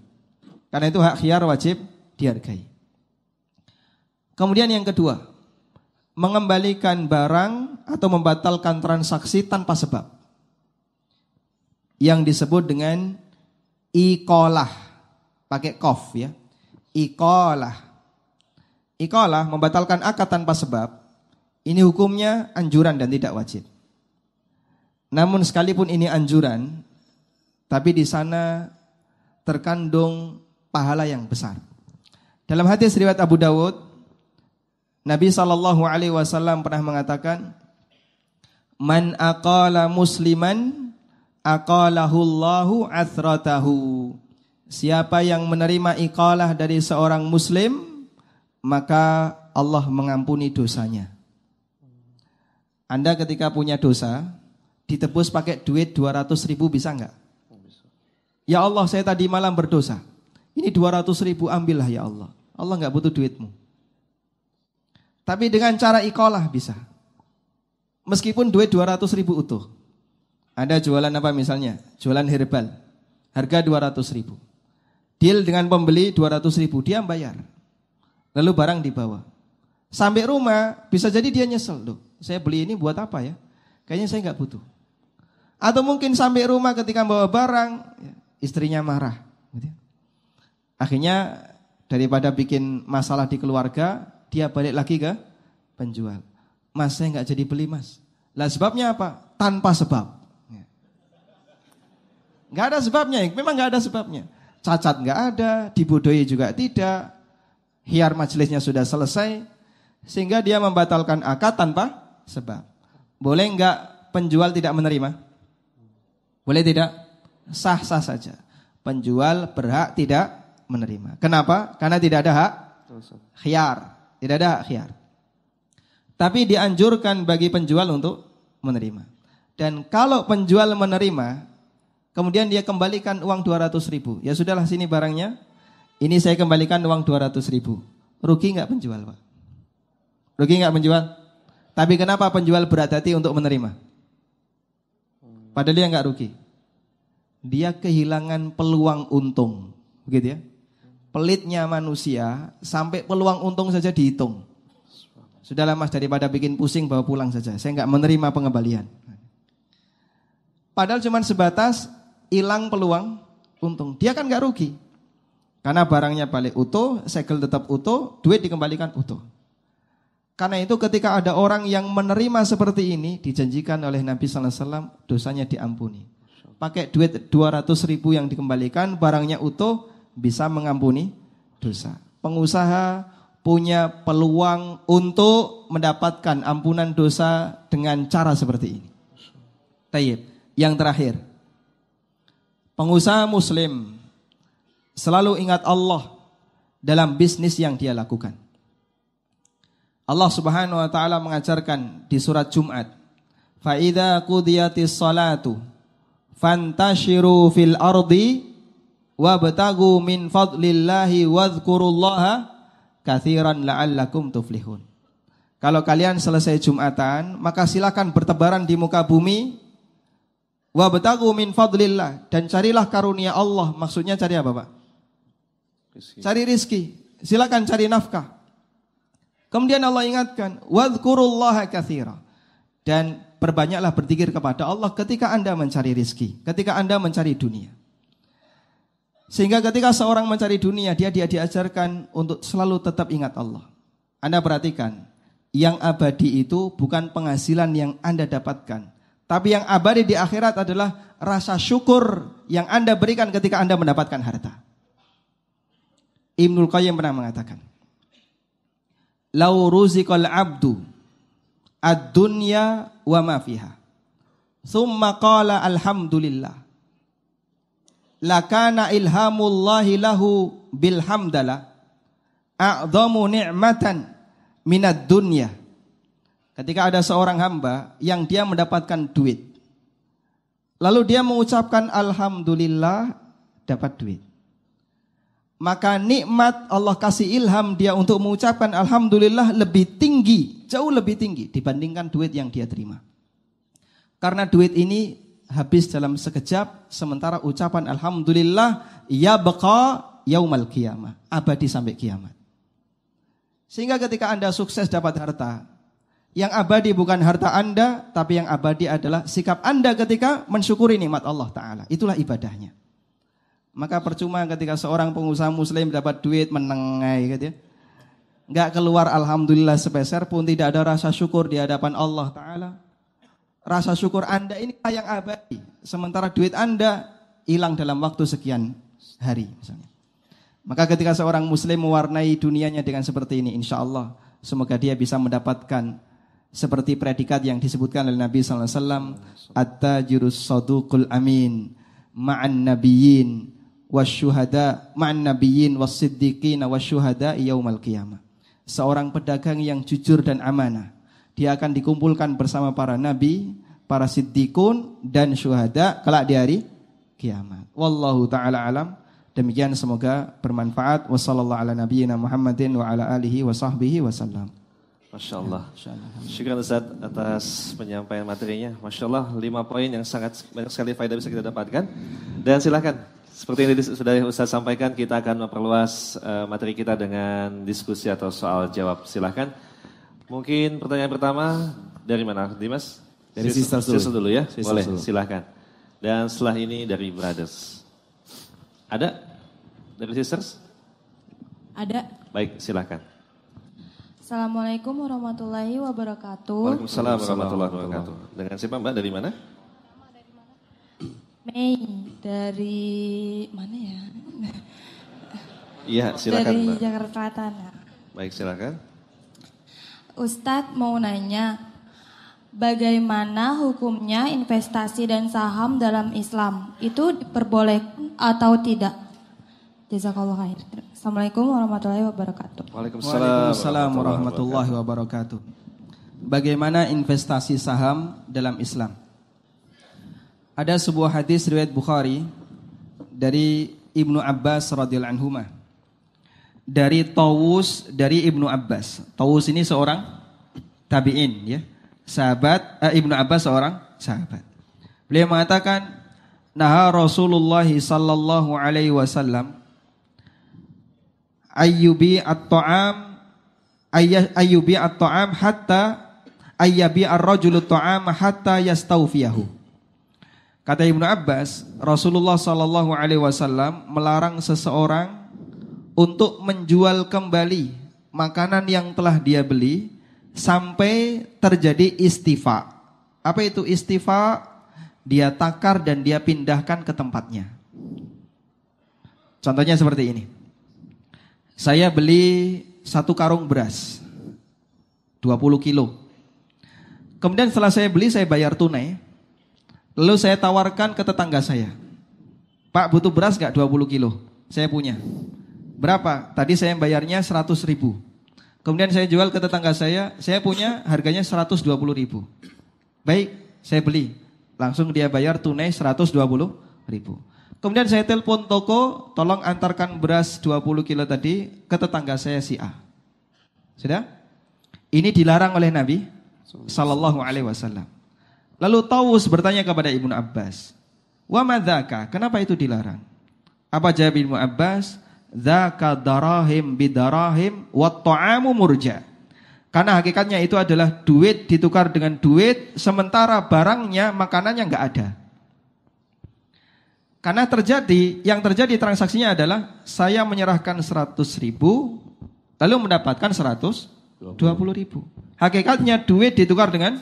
Karena itu hak khiyar wajib dihargai. Kemudian yang kedua, mengembalikan barang atau membatalkan transaksi tanpa sebab, yang disebut dengan iqalah, pakai qaf ya. Iqalah. Iqalah membatalkan akad tanpa sebab. Ini hukumnya anjuran dan tidak wajib. Namun sekalipun ini anjuran, tapi di sana terkandung pahala yang besar. Dalam hadis riwayat Abu Dawud, Nabi shallallahu alaihi wasallam pernah mengatakan, man aqala musliman aqalahullahu athratahu. Siapa yang menerima iqalah dari seorang muslim, maka Allah mengampuni dosanya. Anda ketika punya dosa, ditebus pakai duit dua ratus ribu bisa enggak? Ya Allah, saya tadi malam berdosa. Ini dua ratus ribu ambillah ya Allah. Allah enggak butuh duitmu. Tapi dengan cara ikolah bisa. Meskipun duit dua ratus ribu utuh. Anda jualan apa misalnya? Jualan herbal. Harga dua ratus ribu. Deal dengan pembeli dua ratus ribu. Dia bayar. Lalu barang dibawa. Sampai rumah bisa jadi dia nyesel. Loh, saya beli ini buat apa ya? Kayaknya saya gak butuh. Atau mungkin sampai rumah ketika bawa barang, istrinya marah. Akhirnya daripada bikin masalah di keluarga, dia balik lagi ke penjual. Mas, saya gak jadi beli mas. Lah sebabnya apa? Tanpa sebab. Gak ada sebabnya, memang gak ada sebabnya. Cacat gak ada, dibodohi juga tidak. Hiar majelisnya sudah selesai. Sehingga dia membatalkan akad tanpa sebab. Boleh gak penjual tidak menerima? Boleh tidak? Sah-sah saja. Penjual berhak tidak menerima. Kenapa? Karena tidak ada hak khiyar. Tidak ada hak khiyar. Tapi dianjurkan bagi penjual untuk menerima. Dan kalau penjual menerima, kemudian dia kembalikan uang dua ratus ribu. Ya sudahlah sini barangnya. Ini saya kembalikan uang dua ratus ribu. Rugi gak penjual Pak? Rugi gak penjual? Tapi kenapa penjual berat hati untuk menerima? Padahal dia nggak rugi, dia kehilangan peluang untung, begitu ya? Pelitnya manusia sampai peluang untung saja dihitung. Sudahlah mas, daripada bikin pusing bawa pulang saja. Saya nggak menerima pengembalian. Padahal cuma sebatas hilang peluang untung. Dia kan nggak rugi, karena barangnya balik utuh, segel tetap utuh, duit dikembalikan utuh. Karena itu ketika ada orang yang menerima seperti ini, dijanjikan oleh Nabi sallallahu alaihi wasallam dosanya diampuni. Pakai duit dua ratus ribu yang dikembalikan, barangnya utuh, bisa mengampuni dosa. Pengusaha punya peluang untuk mendapatkan ampunan dosa dengan cara seperti ini. Tayyib. Yang terakhir, pengusaha muslim selalu ingat Allah dalam bisnis yang dia lakukan. Allah Subhanahu wa taala mengajarkan di surat Jumat, fa idza qudiyatis salatu fantashiru fil ardi wabtagu min fadlillahi wadhkurullaha katsiran la'allakum tuflihun. Kalau kalian selesai Jumatan, maka silakan bertebaran di muka bumi, wabtagu min fadlillah, dan carilah karunia Allah. Maksudnya cari apa, Pak? Cari rezeki. Silakan cari nafkah. Kemudian Allah ingatkan, wadhkurullaha katsira, dan perbanyaklah berzikir kepada Allah ketika Anda mencari rezeki, ketika Anda mencari dunia. Sehingga ketika seorang mencari dunia, dia dia diajarkan untuk selalu tetap ingat Allah. Anda perhatikan, yang abadi itu bukan penghasilan yang Anda dapatkan, tapi yang abadi di akhirat adalah rasa syukur yang Anda berikan ketika Anda mendapatkan harta. Ibnu Qayyim pernah mengatakan, lau ruziqal abdu ad-dunya wa ma fiha thumma qala alhamdulillah lakana ilhamullahi lahu bilhamdalah a'dhamu ni'matan minad dunya. Ketika ada seorang hamba yang dia mendapatkan duit, lalu dia mengucapkan alhamdulillah dapat duit, maka nikmat Allah kasih ilham dia untuk mengucapkan alhamdulillah lebih tinggi, jauh lebih tinggi dibandingkan duit yang dia terima. Karena duit ini habis dalam sekejap, sementara ucapan alhamdulillah ya baqa yaumal qiyamah, abadi sampai kiamat. Sehingga ketika Anda sukses dapat harta, yang abadi bukan harta Anda, tapi yang abadi adalah sikap Anda ketika mensyukuri nikmat Allah Ta'ala. Itulah ibadahnya. Maka percuma ketika seorang pengusaha muslim dapat duit menengai gitu ya. Enggak keluar alhamdulillah sepeser pun, tidak ada rasa syukur di hadapan Allah Ta'ala. Rasa syukur Anda ini yang abadi, sementara duit Anda hilang dalam waktu sekian hari misalnya. Maka ketika seorang muslim mewarnai dunianya dengan seperti ini, insya Allah semoga dia bisa mendapatkan seperti predikat yang disebutkan oleh Nabi sallallahu alaihi wasallam, at-tajirus saduqul amin ma'an nabiyyin wasyuhada ma'an nabiyyin wasiddiqina wasyuhada yaumal qiyamah. Seorang pedagang yang jujur dan amanah, dia akan dikumpulkan bersama para nabi, para siddiqun dan syuhada kelak di hari kiamat. Wallahu taala alam. Demikian, semoga bermanfaat. Wassallallahu ala nabiyyina Muhammadin wa ala alihi wa sahbihi wasallam. Masya Allah. Syukur Ustaz atas penyampaian materinya. Masya Allah, lima poin yang sangat banyak sekali faedah bisa kita dapatkan. Dan silakan, seperti yang sudah Ustaz sampaikan, kita akan memperluas uh, materi kita dengan diskusi atau soal jawab. Silakan. Mungkin pertanyaan pertama dari mana, Dimas? Dari Sister dulu ya, Sister boleh. Dulu. Silakan. Dan setelah ini dari Brothers. Ada dari Sisters? Ada. Baik, silakan. Assalamualaikum warahmatullahi wabarakatuh. Waalaikumsalam warahmatullahi wabarakatuh. Dengan siapa Mbak? Dari mana? Mei dari mana ya? Iya, silakan. Dari Mbak. Jakarta Selatan. Baik, silakan. Ustadz mau nanya, bagaimana hukumnya investasi dan saham dalam Islam? Itu diperbolehkan atau tidak? Jazakallahu khair. Assalamualaikum warahmatullahi wabarakatuh. Waalaikumsalam warahmatullahi wabarakatuh. Bagaimana investasi saham dalam Islam? Ada sebuah hadis riwayat Bukhari dari Ibnu Abbas radhiyallahu anhu, dari Tawus dari Ibnu Abbas. Tawus ini seorang tabi'in ya. Sahabat, eh, Ibnu Abbas seorang sahabat. Beliau mengatakan, nah Rasulullah sallallahu alaihi wasallam ayyubi at-ta'am ayyubi at-ta'am hatta ayyabi ar-rajulu at-ta'am hatta yastawfiyahu. Kata Ibnu Abbas, Rasulullah sallallahu alaihi wasallam melarang seseorang untuk menjual kembali makanan yang telah dia beli sampai terjadi istifa. Apa itu istifa? Dia takar dan dia pindahkan ke tempatnya. Contohnya seperti ini. Saya beli satu karung beras dua puluh kilo. Kemudian setelah saya beli saya bayar tunai. Lalu saya tawarkan ke tetangga saya, Pak, butuh beras gak dua puluh kilo? Saya punya. Berapa? Tadi saya bayarnya seratus ribu. Kemudian saya jual ke tetangga saya, saya punya harganya seratus dua puluh ribu. Baik, saya beli. Langsung dia bayar tunai seratus dua puluh ribu. Kemudian saya telepon toko, tolong antarkan beras dua puluh kilo tadi ke tetangga saya si A. Sudah? Ini dilarang oleh Nabi sallallahu alaihi wasallam. Lalu Tawus bertanya kepada Ibnu Abbas, "Wa madzaka? Kenapa itu dilarang?" Apa jawab Ibnu Abbas? Zaka darahim bidarahim wat ta'amu murja. Karena hakikatnya itu adalah duit ditukar dengan duit, sementara barangnya, makanannya enggak ada. Karena terjadi, yang terjadi transaksinya adalah saya menyerahkan seratus ribu lalu mendapatkan seratus dua puluh ribu. Hakikatnya duit ditukar dengan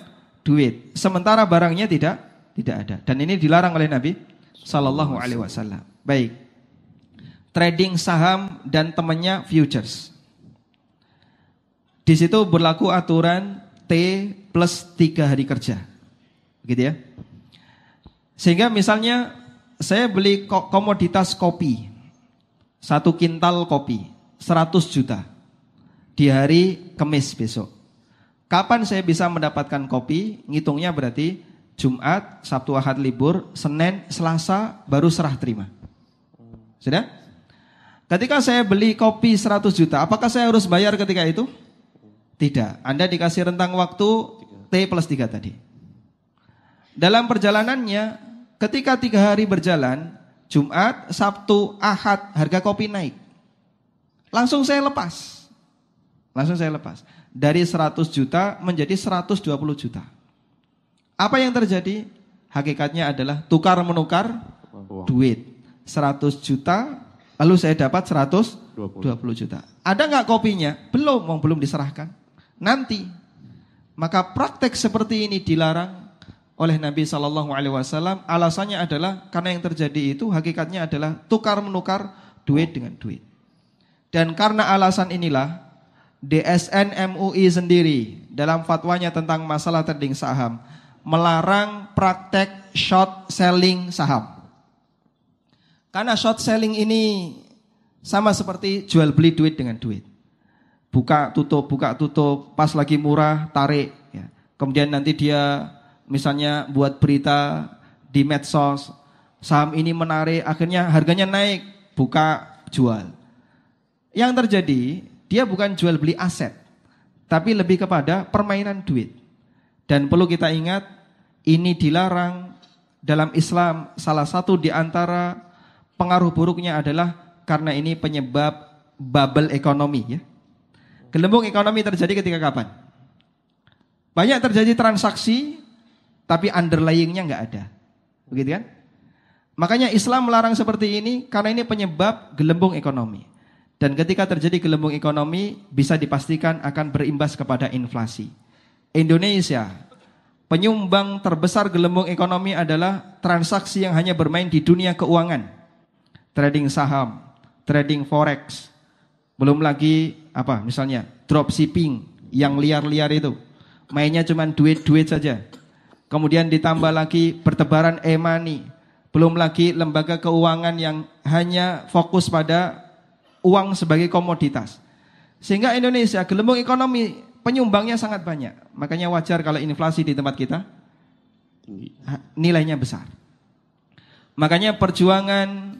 duit, sementara barangnya tidak tidak ada. Dan ini dilarang oleh Nabi sallallahu alaihi wasallam. Baik. Trading saham dan temannya futures. Di situ berlaku aturan T plus tiga hari kerja. Begitu ya. Sehingga misalnya saya beli komoditas kopi. Satu kintal kopi. seratus juta. Di hari Kamis besok. Kapan saya bisa mendapatkan kopi? Ngitungnya berarti Jumat, Sabtu, Ahad libur. Senin, Selasa baru serah terima. Sudah? Ketika saya beli kopi seratus juta, apakah saya harus bayar ketika itu? Tidak. Anda dikasih rentang waktu T plus tiga tadi. Dalam perjalanannya, ketika tiga hari berjalan, Jumat, Sabtu, Ahad, harga kopi naik. Langsung saya lepas. Langsung saya lepas. Dari seratus juta menjadi seratus dua puluh juta. Apa yang terjadi? Hakikatnya adalah tukar-menukar duit. seratus juta. Lalu saya dapat seratus dua puluh juta. Ada gak kopinya? Belum, belum diserahkan. Nanti. Maka praktek seperti ini dilarang oleh Nabi sallallahu alaihi wasallam. Alasannya adalah karena yang terjadi itu hakikatnya adalah tukar-menukar duit dengan duit. Dan karena alasan inilah D S N M U I sendiri dalam fatwanya tentang masalah trading saham melarang praktek short selling saham. Karena short selling ini sama seperti jual beli duit dengan duit. Buka tutup, buka tutup, pas lagi murah tarik. Ya. Kemudian nanti dia misalnya buat berita di medsos, saham ini menarik, akhirnya harganya naik, buka, jual. Yang terjadi, dia bukan jual beli aset, tapi lebih kepada permainan duit. Dan perlu kita ingat, ini dilarang dalam Islam. Salah satu di antara pengaruh buruknya adalah karena ini penyebab bubble ekonomi, ya. Gelembung ekonomi terjadi ketika kapan? Banyak terjadi transaksi, tapi underlyingnya nggak ada, begitu kan? Makanya Islam melarang seperti ini karena ini penyebab gelembung ekonomi. Dan ketika terjadi gelembung ekonomi, bisa dipastikan akan berimbas kepada inflasi. Indonesia, penyumbang terbesar gelembung ekonomi adalah transaksi yang hanya bermain di dunia keuangan, trading saham, trading forex, belum lagi apa misalnya dropshipping yang liar-liar itu, mainnya cuma duit-duit saja. Kemudian ditambah lagi bertebaran e-money, belum lagi lembaga keuangan yang hanya fokus pada uang sebagai komoditas. Sehingga Indonesia gelembung ekonomi penyumbangnya sangat banyak. Makanya wajar kalau inflasi di tempat kita nilainya besar. Makanya perjuangan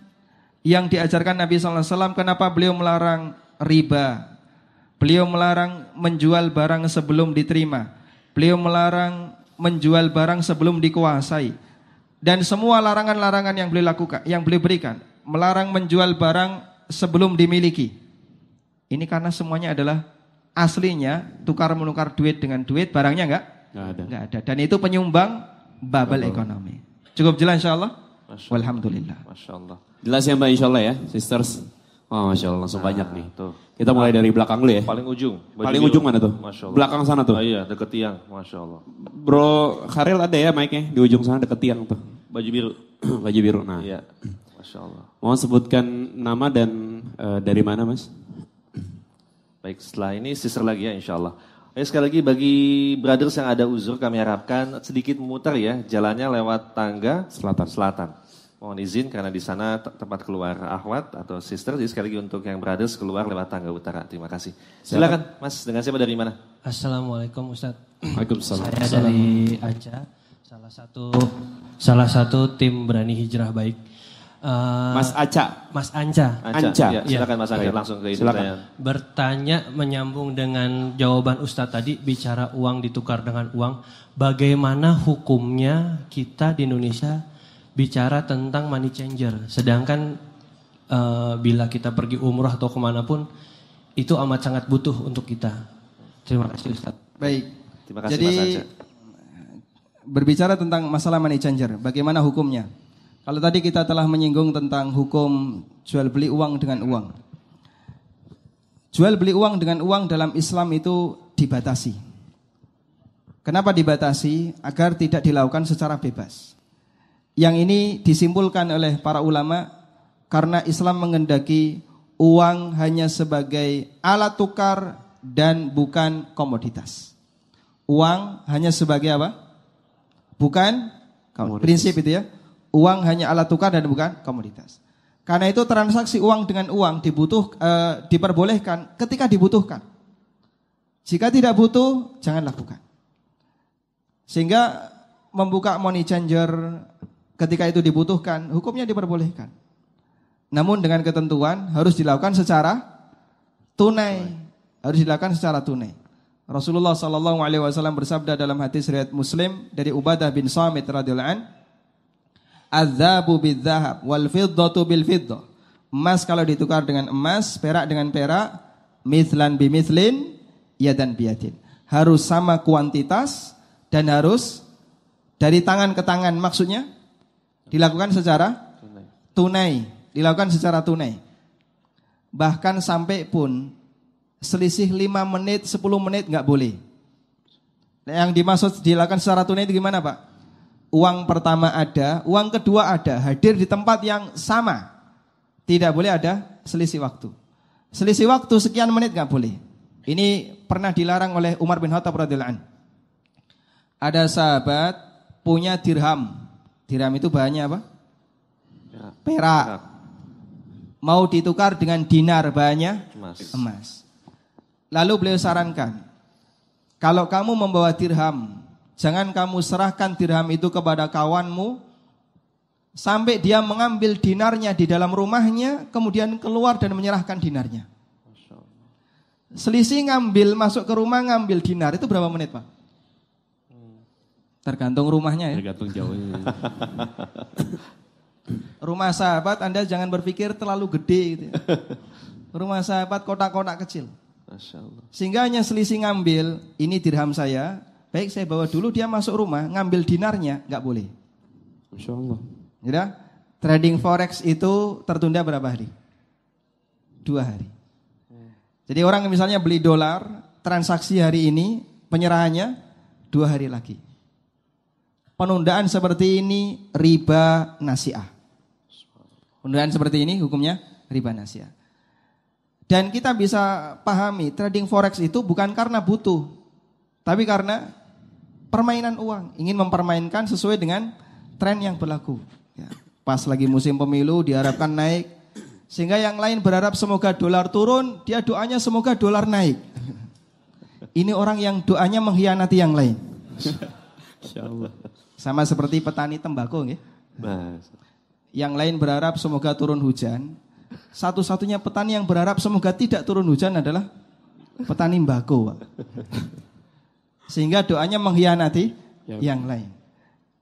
yang diajarkan Nabi Sallallahu Alaihi Wasallam, kenapa beliau melarang riba, beliau melarang menjual barang sebelum diterima, beliau melarang menjual barang sebelum dikuasai, dan semua larangan-larangan yang beliau lakukan, yang beliau berikan, melarang menjual barang sebelum dimiliki. Ini karena semuanya adalah aslinya tukar menukar duit dengan duit, barangnya enggak, enggak ada, enggak ada. Dan itu penyumbang bubble ekonomi. Cukup jelas insyaallah. Alhamdulillah. Masyaallah. Jelas ya Mbak, insyaallah ya, sisters. Oh, masyaallah, langsung nah, banyak nih. Tuh. Kita mulai dari belakang dulu ya. Paling ujung. Paling ujung mana tuh? Belakang sana tuh. Oh, iya, deket tiang, masyaallah. Bro Kharil ada ya mic-nya di ujung sana deket tiang tuh. Baju biru. Baju biru. Nah. Iya. Masyaallah. Mau sebutkan nama dan uh, dari mana, Mas? Baik, setelah ini sister lagi ya insyaallah. Ayo sekali lagi bagi brothers yang ada uzur, kami harapkan sedikit memutar ya, jalannya lewat tangga selatan. Selatan. Mohon izin karena di sana tempat keluar akhwat atau sister. Jadi sekali lagi untuk yang brothers keluar lewat tangga utara. Terima kasih. Silakan Mas, dengan siapa dari mana? Assalamualaikum Ustaz. Waalaikumsalam. Saya dari Aceh, salah satu salah satu tim berani hijrah baik. Uh, Mas Aca, Mas Anca, Anca. Anca. Ya, silakan Mas Anca langsung ke silakan. Bertanya menyambung dengan jawaban Ustaz tadi, bicara uang ditukar dengan uang, bagaimana hukumnya kita di Indonesia bicara tentang money changer, sedangkan uh, bila kita pergi umrah atau kemanapun itu amat sangat butuh untuk kita. Terima kasih Ustaz. Baik, terima kasih. Jadi, Mas Anca. Berbicara tentang masalah money changer, bagaimana hukumnya? Kalau tadi kita telah menyinggung tentang hukum jual beli uang dengan uang. Jual beli uang dengan uang dalam Islam itu dibatasi. Kenapa dibatasi? Agar tidak dilakukan secara bebas. Yang ini disimpulkan oleh para ulama karena Islam mengendaki uang hanya sebagai alat tukar dan bukan komoditas. Uang hanya sebagai apa? Bukan komoditas. Prinsip itu ya. Uang hanya alat tukar dan bukan komoditas. Karena itu transaksi uang dengan uang dibutuh e, diperbolehkan ketika dibutuhkan. Jika tidak butuh, jangan lakukan. Sehingga membuka money changer ketika itu dibutuhkan, hukumnya diperbolehkan. Namun dengan ketentuan harus dilakukan secara tunai, harus dilakukan secara tunai. Rasulullah Sallallahu Alaihi Wasallam bersabda dalam hadis riwayat Muslim dari Ubadah bin Samit radhiyallahu anhu. Adzabu bidzahab wal fiddatu bil fiddah. Emas kalau ditukar dengan emas, perak dengan perak, mithlan bimithlin, yadan biyadin. Harus sama kuantitas dan harus dari tangan ke tangan, maksudnya dilakukan secara tunai, dilakukan secara tunai. Bahkan sampai pun selisih lima menit, sepuluh menit enggak boleh. Yang dimaksud dilakukan secara tunai itu gimana, Pak? Uang pertama ada, uang kedua ada, hadir di tempat yang sama. Tidak boleh ada selisih waktu. Selisih waktu sekian menit gak boleh. Ini pernah dilarang oleh Umar bin Khattab radhiyallahu anhu. Ada sahabat punya dirham. Dirham itu bahannya apa? Perak. Mau ditukar dengan dinar, bahannya emas. Lalu beliau sarankan, kalau kamu membawa dirham, jangan kamu serahkan dirham itu kepada kawanmu sampai dia mengambil dinarnya di dalam rumahnya, kemudian keluar dan menyerahkan dinarnya. Selisih ngambil masuk ke rumah ngambil dinar itu berapa menit, Pak? Tergantung rumahnya ya. Tergantung jauhnya. Rumah sahabat Anda jangan berpikir terlalu gede gitu ya. Rumah sahabat kotak-kotak kecil. Masya Allah. Sehingga hanya selisih ngambil, ini dirham saya, baik saya bawa dulu, dia masuk rumah, ngambil dinarnya, nggak boleh. Masya Allah. Ya, trading forex itu tertunda berapa hari? Dua hari. Jadi orang misalnya beli dolar, transaksi hari ini, penyerahannya dua hari lagi. Penundaan seperti ini riba nasi'ah. Penundaan seperti ini hukumnya riba nasi'ah. Dan kita bisa pahami trading forex itu bukan karena butuh, tapi karena permainan uang. Ingin mempermainkan sesuai dengan tren yang berlaku. Ya, pas lagi musim pemilu diharapkan naik. Sehingga yang lain berharap semoga dolar turun, dia doanya semoga dolar naik. Ini orang yang doanya mengkhianati yang lain. Insyaallah. Sama seperti petani tembakau. Ya. Yang lain berharap semoga turun hujan. Satu-satunya petani yang berharap semoga tidak turun hujan adalah petani mbako, Pak. Sehingga doanya mengkhianati ya, yang lain.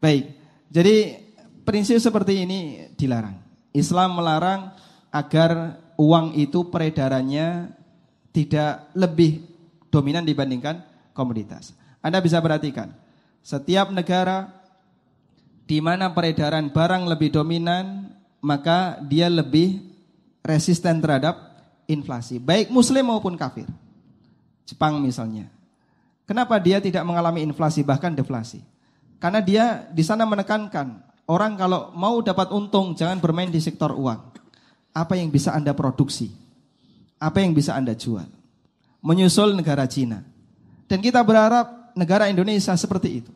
Baik, jadi prinsip seperti ini dilarang. Islam melarang agar uang itu peredarannya tidak lebih dominan dibandingkan komoditas. Anda bisa perhatikan, setiap negara di mana peredaran barang lebih dominan, maka dia lebih resisten terhadap inflasi, baik muslim maupun kafir. Jepang misalnya, kenapa dia tidak mengalami inflasi bahkan deflasi? Karena dia di sana menekankan orang kalau mau dapat untung jangan bermain di sektor uang. Apa yang bisa Anda produksi, apa yang bisa Anda jual. Menyusul negara Cina. Dan kita berharap negara Indonesia seperti itu.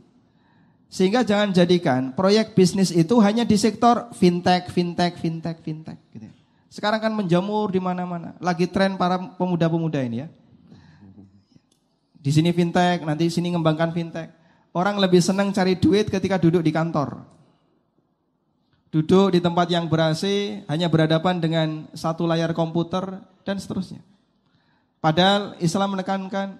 Sehingga jangan jadikan proyek bisnis itu hanya di sektor fintech, fintech, fintech, fintech gitu. Sekarang kan menjamur di mana-mana. Lagi tren para pemuda-pemuda ini ya. Di sini fintech, nanti sini ngembangkan fintech. Orang lebih senang cari duit ketika duduk di kantor. Duduk di tempat yang ber-A C, hanya berhadapan dengan satu layar komputer, dan seterusnya. Padahal Islam menekankan,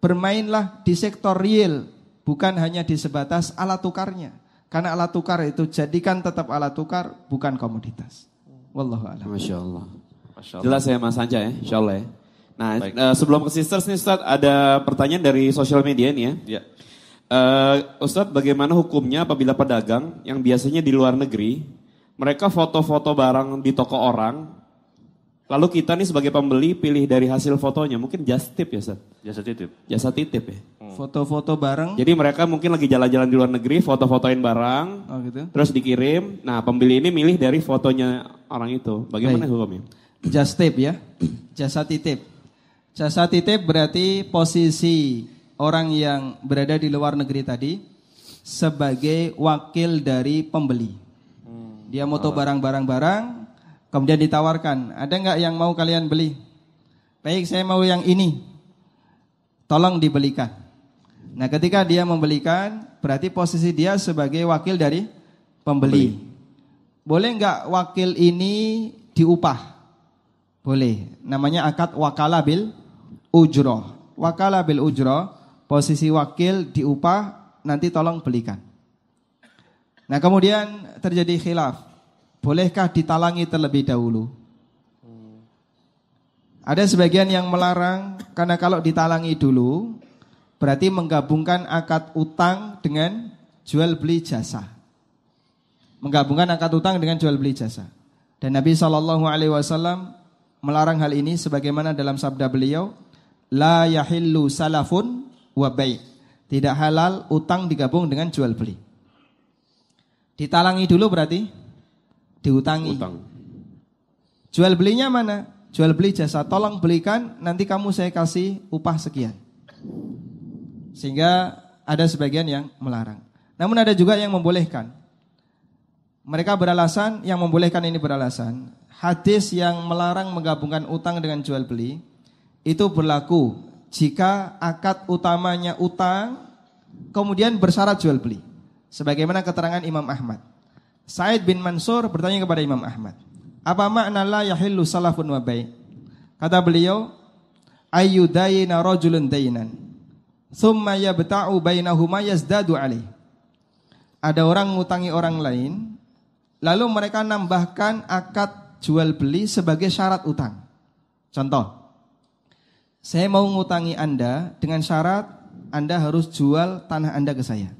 bermainlah di sektor real, bukan hanya di sebatas alat tukarnya. Karena alat tukar itu jadikan tetap alat tukar, bukan komoditas. Wallahu'alam. Masya Allah. Jelas ya Mas Anja ya, Insya Allah ya. Nah, uh, sebelum ke sisters nih Ustaz, ada pertanyaan dari sosial media nih ya. Ya. Uh, Ustaz, bagaimana hukumnya apabila pedagang yang biasanya di luar negeri, mereka foto-foto barang di toko orang, lalu kita nih sebagai pembeli pilih dari hasil fotonya, mungkin just tip ya Ustaz? Jasa titip. Jasa titip ya. Hmm. Foto-foto barang. Jadi mereka mungkin lagi jalan-jalan di luar negeri, foto-fotoin barang, oh, gitu. Terus dikirim. Nah pembeli ini milih dari fotonya orang itu. Bagaimana hukumnya? Just tip ya, jasa titip. Jasa titip berarti posisi orang yang berada di luar negeri tadi sebagai wakil dari pembeli. Hmm. Dia moto barang-barang-barang. Kemudian ditawarkan, ada enggak yang mau kalian beli? Baik, saya mau yang ini. Tolong dibelikan. Nah, ketika dia membelikan, berarti posisi dia sebagai wakil dari pembeli. Beli. Boleh enggak wakil ini diupah? Boleh. Namanya akad wakalah bil ujroh. Wakalah bil ujroh, posisi wakil diupah, nanti tolong belikan. Nah, kemudian terjadi khilaf. Bolehkah ditalangi terlebih dahulu? Ada sebagian yang melarang karena kalau ditalangi dulu berarti menggabungkan akad utang dengan jual beli jasa. Menggabungkan akad utang dengan jual beli jasa. Dan Nabi shallallahu alaihi wasallam melarang hal ini sebagaimana dalam sabda beliau, la yahillu salafun wa bai'. Tidak halal utang digabung dengan jual beli. Ditalangi dulu berarti diutangi. Utang. Jual belinya mana? Jual beli jasa, tolong belikan, nanti kamu saya kasih upah sekian. Sehingga ada sebagian yang melarang. Namun ada juga yang membolehkan. Mereka beralasan, yang membolehkan ini beralasan, hadis yang melarang menggabungkan utang dengan jual beli itu berlaku jika akad utamanya utang kemudian bersyarat jual beli. Sebagaimana keterangan Imam Ahmad. Said bin Mansur bertanya kepada Imam Ahmad, apa makna la yahillu salafun wa bai'? Kata beliau, ayyudayna rajulun dainan thumma yabta'u bainahuma yazdadu alaih. Ada orang ngutangi orang lain, lalu mereka nambahkan akad jual beli sebagai syarat utang. Contoh, saya mau ngutangi Anda dengan syarat Anda harus jual tanah Anda ke saya.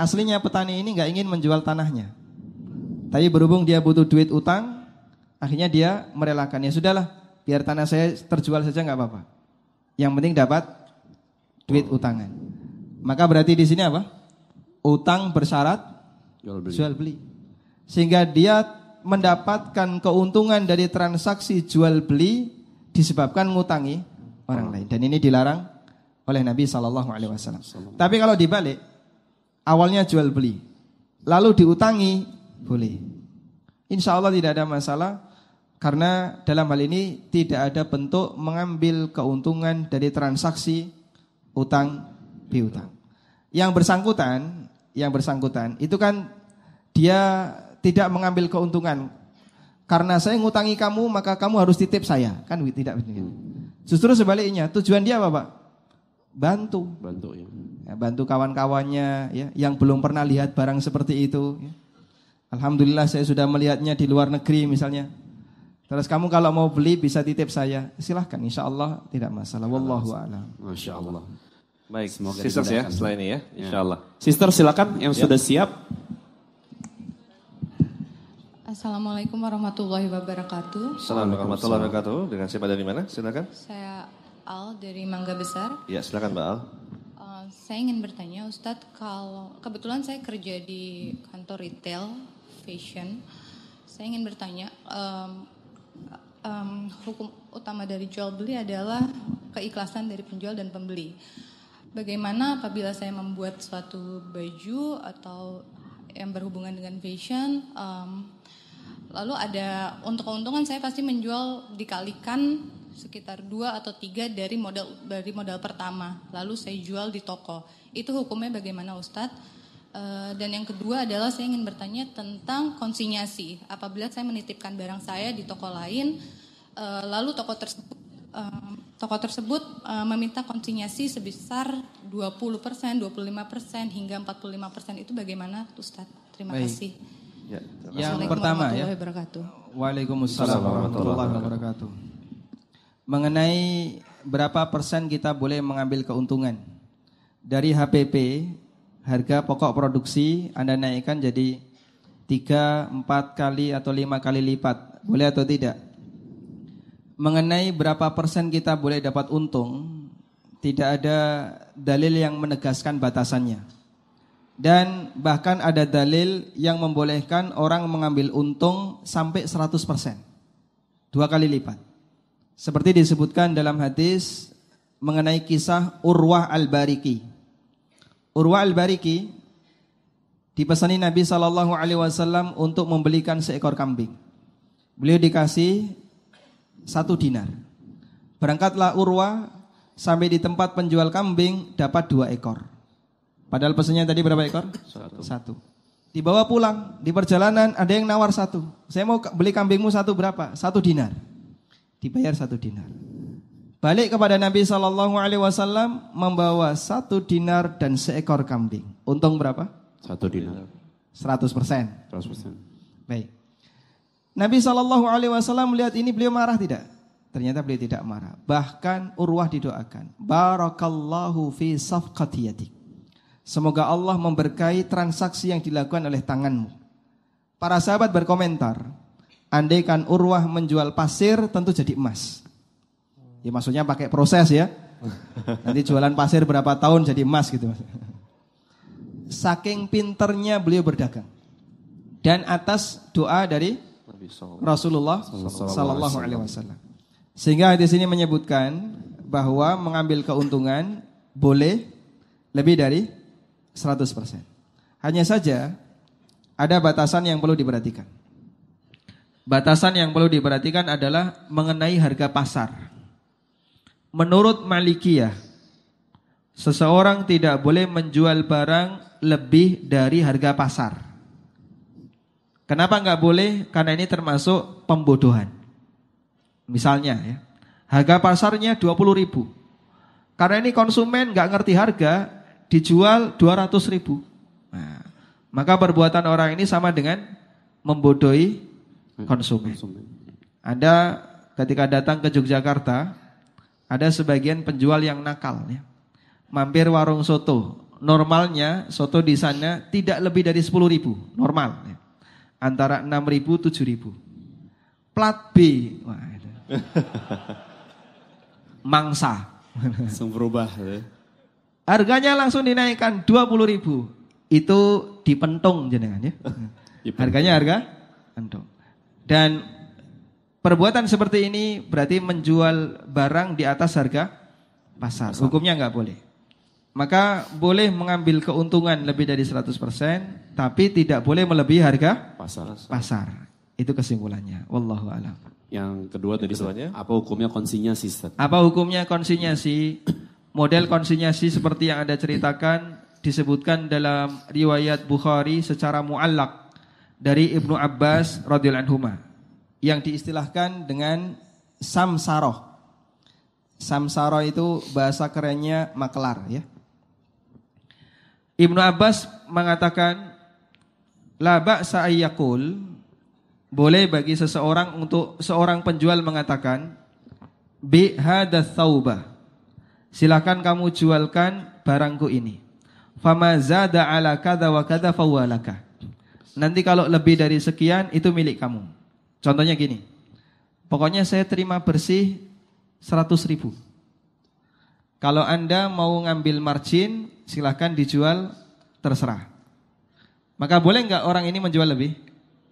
Aslinya petani ini gak ingin menjual tanahnya, tapi berhubung dia butuh duit utang, akhirnya dia merelakan. Ya sudahlah, biar tanah saya terjual saja gak apa-apa, yang penting dapat duit utangan. Maka berarti di sini apa? Utang bersyarat jual beli. jual beli Sehingga dia mendapatkan keuntungan dari transaksi jual beli disebabkan ngutangi orang lain. Dan ini dilarang oleh Nabi shallallahu alaihi wasallam. Tapi kalau dibalik, awalnya jual beli, lalu diutangi, boleh. Insya Allah tidak ada masalah, karena dalam hal ini tidak ada bentuk mengambil keuntungan dari transaksi utang piutang. Yang bersangkutan, yang bersangkutan itu kan dia tidak mengambil keuntungan. Karena saya ngutangi kamu, maka kamu harus titip saya, kan tidak begitu. Justru sebaliknya, tujuan dia apa, Pak? Bantu, bantu ya. Ya, bantu kawan-kawannya ya, yang belum pernah lihat barang seperti itu ya. Alhamdulillah saya sudah melihatnya di luar negeri misalnya. Terus kamu kalau mau beli bisa titip saya, silahkan, insya Allah tidak masalah. Wallahu a'lam. Masya Allah. Baik, semoga sister ya, setelah ini ya, insya Allah. Sister silakan yang ya. Sudah siap. Assalamualaikum warahmatullahi wabarakatuh. Assalamualaikum warahmatullahi wabarakatuh. Dengan siapa dari mana? Silakan. Saya Al dari Mangga Besar. Ya silakan Mbak Al. Uh, saya ingin bertanya Ustadz, kalau kebetulan saya kerja di kantor retail fashion, saya ingin bertanya um, um, hukum utama dari jual beli adalah keikhlasan dari penjual dan pembeli. Bagaimana apabila saya membuat suatu baju atau yang berhubungan dengan fashion, um, lalu ada untuk keuntungan saya pasti menjual dikalikan sekitar dua atau tiga dari modal dari modal pertama, lalu saya jual di toko. Itu hukumnya bagaimana Ustadz? E, dan yang kedua adalah saya ingin bertanya tentang konsinyasi. Apabila saya menitipkan barang saya di toko lain, e, lalu toko tersebut e, toko tersebut e, meminta konsinyasi sebesar dua puluh persen, dua puluh lima persen hingga empat puluh lima persen, itu bagaimana Ustadz? Terima Baik. kasih. Ya, yang pertama ya. Waalaikumsalam warahmatullahi wabarakatuh. Mengenai berapa persen kita boleh mengambil keuntungan dari H P P, harga pokok produksi Anda naikkan jadi tiga, empat kali atau lima kali lipat, boleh atau tidak? Mengenai berapa persen kita boleh dapat untung, tidak ada dalil yang menegaskan batasannya. Dan bahkan ada dalil yang membolehkan orang mengambil untung sampai seratus persen, dua kali lipat. Seperti disebutkan dalam hadis mengenai kisah Urwah Al-Bariki. Urwah Al-Bariki dipesani Nabi shallallahu alaihi wasallam untuk membelikan seekor kambing. Beliau dikasih satu dinar. Berangkatlah Urwah sampai di tempat penjual kambing, dapat dua ekor. Padahal pesannya tadi berapa ekor? Satu. Satu. Dibawa pulang, di perjalanan ada yang nawar satu. Saya mau beli kambingmu satu berapa? Satu dinar. Dibayar satu dinar. Balik kepada Nabi shallallahu alaihi wasallam membawa satu dinar dan seekor kambing. Untung berapa? Satu dinar. seratus persen. seratus persen. Baik. Nabi shallallahu alaihi wasallam melihat ini, beliau marah tidak? Ternyata beliau tidak marah. Bahkan Urwah didoakan. Barakallahu fi safqati yadik. Semoga Allah memberkahi transaksi yang dilakukan oleh tanganmu. Para sahabat berkomentar, andaikan Urwah menjual pasir tentu jadi emas. Ya maksudnya pakai proses ya. Nanti jualan pasir berapa tahun jadi emas gitu. Saking pinternya beliau berdagang. Dan atas doa dari Rasulullah Sallallahu Alaihi Wasallam. Sehingga di sini menyebutkan bahwa mengambil keuntungan boleh lebih dari seratus persen. Hanya saja ada batasan yang perlu diperhatikan. Batasan yang perlu diperhatikan adalah mengenai harga pasar. Menurut Malikiyah, seseorang tidak boleh menjual barang lebih dari harga pasar. Kenapa enggak boleh? Karena ini termasuk pembodohan. Misalnya ya, Harga pasarnya dua puluh ribu. Karena ini konsumen nggak ngerti harga, dijual dua ratus ribu. Nah, maka perbuatan orang ini sama dengan membodohi konsumen. Anda ketika datang ke Yogyakarta, ada sebagian penjual yang nakal, ya. Mampir warung soto. Normalnya soto di sana tidak lebih dari sepuluh ribu, normal, ya. Antara enam ribu, tujuh ribu. Plat B, wah, mangsa, langsung berubah, ya. Harganya langsung dinaikkan dua puluh ribu. Itu dipentung jenengan, ya. Harganya harga pentung. Dan perbuatan seperti ini berarti menjual barang di atas harga pasar. Hukumnya nggak boleh. Maka boleh mengambil keuntungan lebih dari seratus persen, tapi tidak boleh melebihi harga pasar. Pasar. Itu kesimpulannya. Wallahu a'lam. Yang kedua tadi soalnya, apa hukumnya konsinyasi? Apa hukumnya konsinyasi? Model konsinyasi seperti yang Anda ceritakan disebutkan dalam riwayat Bukhari secara muallaq dari Ibnu Abbas radhiyallahu anhuma, yang diistilahkan dengan samsaroh. Samsaroh itu bahasa kerennya makelar, ya. Ibnu Abbas mengatakan la ba'sa ayyakul, boleh bagi seseorang untuk seorang penjual mengatakan bi hadats tsauba, silakan kamu jualkan barangku ini. Fama zada ala kadza wa kadza fawalaka. Nanti kalau lebih dari sekian itu milik kamu. Contohnya gini, pokoknya saya terima bersih seratus ribu. Kalau Anda mau ngambil margin, silahkan dijual, terserah. Maka boleh nggak orang ini menjual lebih?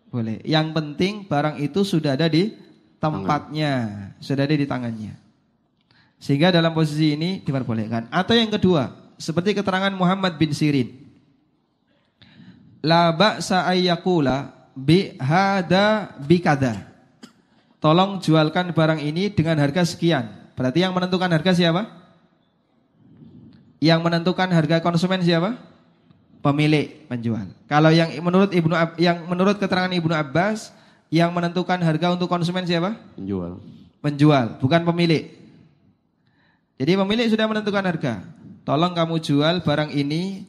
Boleh. Yang penting barang itu sudah ada di tempatnya, tangan. Sudah ada di tangannya. Sehingga dalam posisi ini diperbolehkan. Atau yang kedua, seperti keterangan Muhammad bin Sirin. La ba'sa ayyakula bi hada bi kada. Tolong jualkan barang ini dengan harga sekian. Berarti yang menentukan harga siapa? Yang menentukan harga konsumen siapa? Pemilik, penjual. Kalau yang menurut Ibnu yang menurut keterangan Ibnu Abbas, yang menentukan harga untuk konsumen siapa? Penjual. Penjual, bukan pemilik. Jadi pemilik sudah menentukan harga. Tolong kamu jual barang ini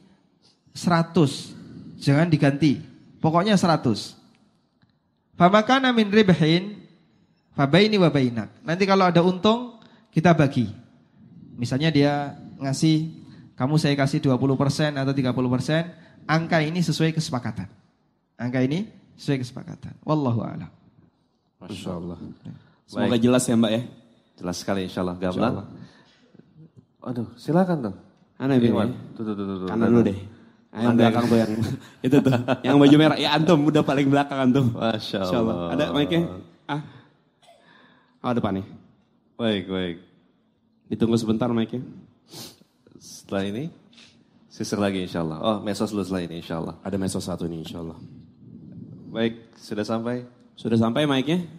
seratus. Jangan diganti. Pokoknya seratus. Famakana min ribhin fabaini wa bainak. Nanti kalau ada untung kita bagi. Misalnya dia ngasih, kamu saya kasih dua puluh persen atau tiga puluh persen, angka ini sesuai kesepakatan. Angka ini sesuai kesepakatan. Wallahu a'lam. Masyaallah. Semoga jelas ya, Mbak, ya. Jelas sekali insyaallah. Gablan. Aduh, silakan tuh. Ana bin Wan. Tuh tuh tuh tuh. Kanan dulu deh. Yang belakang tuh yang itu tuh, yang baju merah. Ya antum udah paling belakang antum. Masya Allah. Ada mic-nya? Ah, oh, depan nih. Baik baik. Ditunggu sebentar mic-nya. Setelah ini, sisir lagi insya Allah. Oh, mesos dulu setelah ini insya Allah. Ada mesos satu ini insya Allah. Baik, sudah sampai. Sudah sampai mic-nya?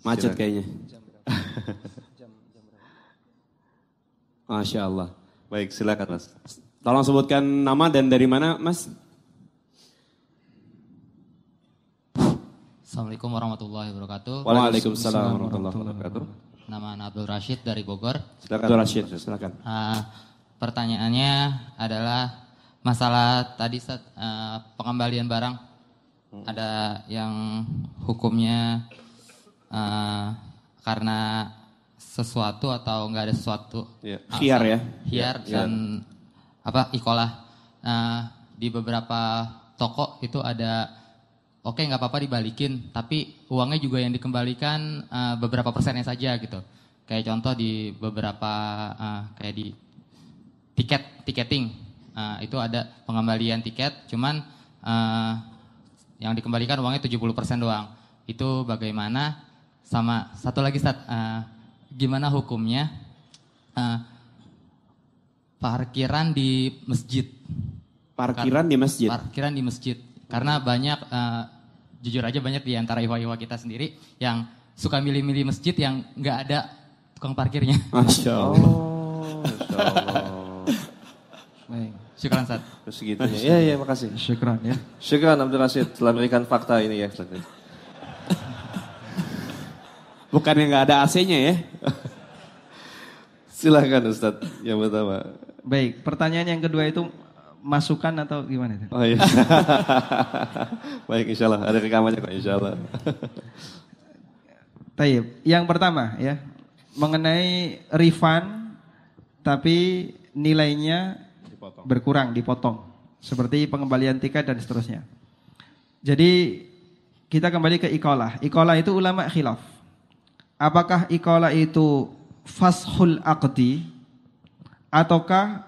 Macet kayaknya. Masya Allah. Baik, silakan Mas. Tolong sebutkan nama dan dari mana, Mas? Assalamualaikum warahmatullahi wabarakatuh. Waalaikumsalam warahmatullahi wabarakatuh. Nama Abdul Rashid dari Bogor. Silakan Abdul Rashid, silakan. Uh, pertanyaannya adalah masalah tadi uh, pengembalian barang. Hmm. Ada yang hukumnya uh, karena sesuatu atau enggak ada sesuatu, yeah. Hiar ya, hiar yeah. Dan yeah. Apa ikolah uh, di beberapa toko itu ada oke okay, nggak apa-apa dibalikin, tapi uangnya juga yang dikembalikan uh, beberapa persennya saja gitu. Kayak contoh di beberapa uh, kayak di tiket tiketing uh, itu ada pengembalian tiket, cuman uh, yang dikembalikan uangnya tujuh puluh persen doang. Itu bagaimana? Sama satu lagi Sat, uh, gimana hukumnya uh, parkiran di masjid? Parkiran Kar- di masjid. Parkiran di masjid. Karena banyak uh, jujur aja banyak di antara iwa-iwa kita sendiri yang suka milih-milih masjid yang nggak ada tukang parkirnya. Masya Allah. Masya Allah. Baik. Syukran Ustaz. Terus segitunya. Iya iya makasih. Syukran ya. Syukran Abdul Rashid telah memberikan fakta ini ya. Bukan yang nggak ada A C-nya ya. Silahkan Ustadz yang pertama. Baik, pertanyaan yang kedua itu masukan atau gimana itu? Oh iya. Baik, insya Allah ada rekamannya kok, insya Allah. Tayyib. Yang pertama ya, mengenai refund tapi nilainya dipotong. Berkurang, dipotong. Seperti pengembalian tiket dan seterusnya. Jadi kita kembali ke iqalah. Iqalah itu ulama khilaf. Apakah iqalah itu fashul aqdi ataukah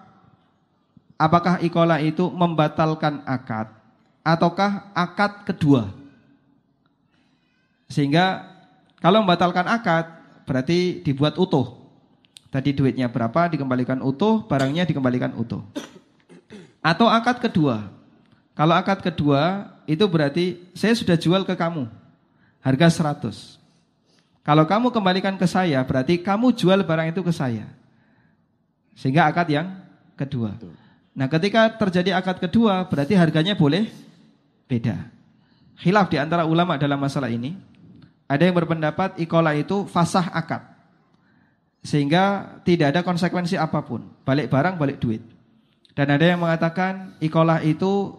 apakah iqalah itu membatalkan akad ataukah akad kedua? Sehingga kalau membatalkan akad berarti dibuat utuh. Tadi duitnya berapa dikembalikan utuh, barangnya dikembalikan utuh. Atau akad kedua. Kalau akad kedua itu berarti saya sudah jual ke kamu harga seratus. Kalau kamu kembalikan ke saya, berarti kamu jual barang itu ke saya. Sehingga akad yang kedua. Nah ketika terjadi akad kedua, berarti harganya boleh beda. Khilaf di antara ulama dalam masalah ini. Ada yang berpendapat iqalah itu fasah akad. Sehingga tidak ada konsekuensi apapun. Balik barang, balik duit. Dan ada yang mengatakan iqalah itu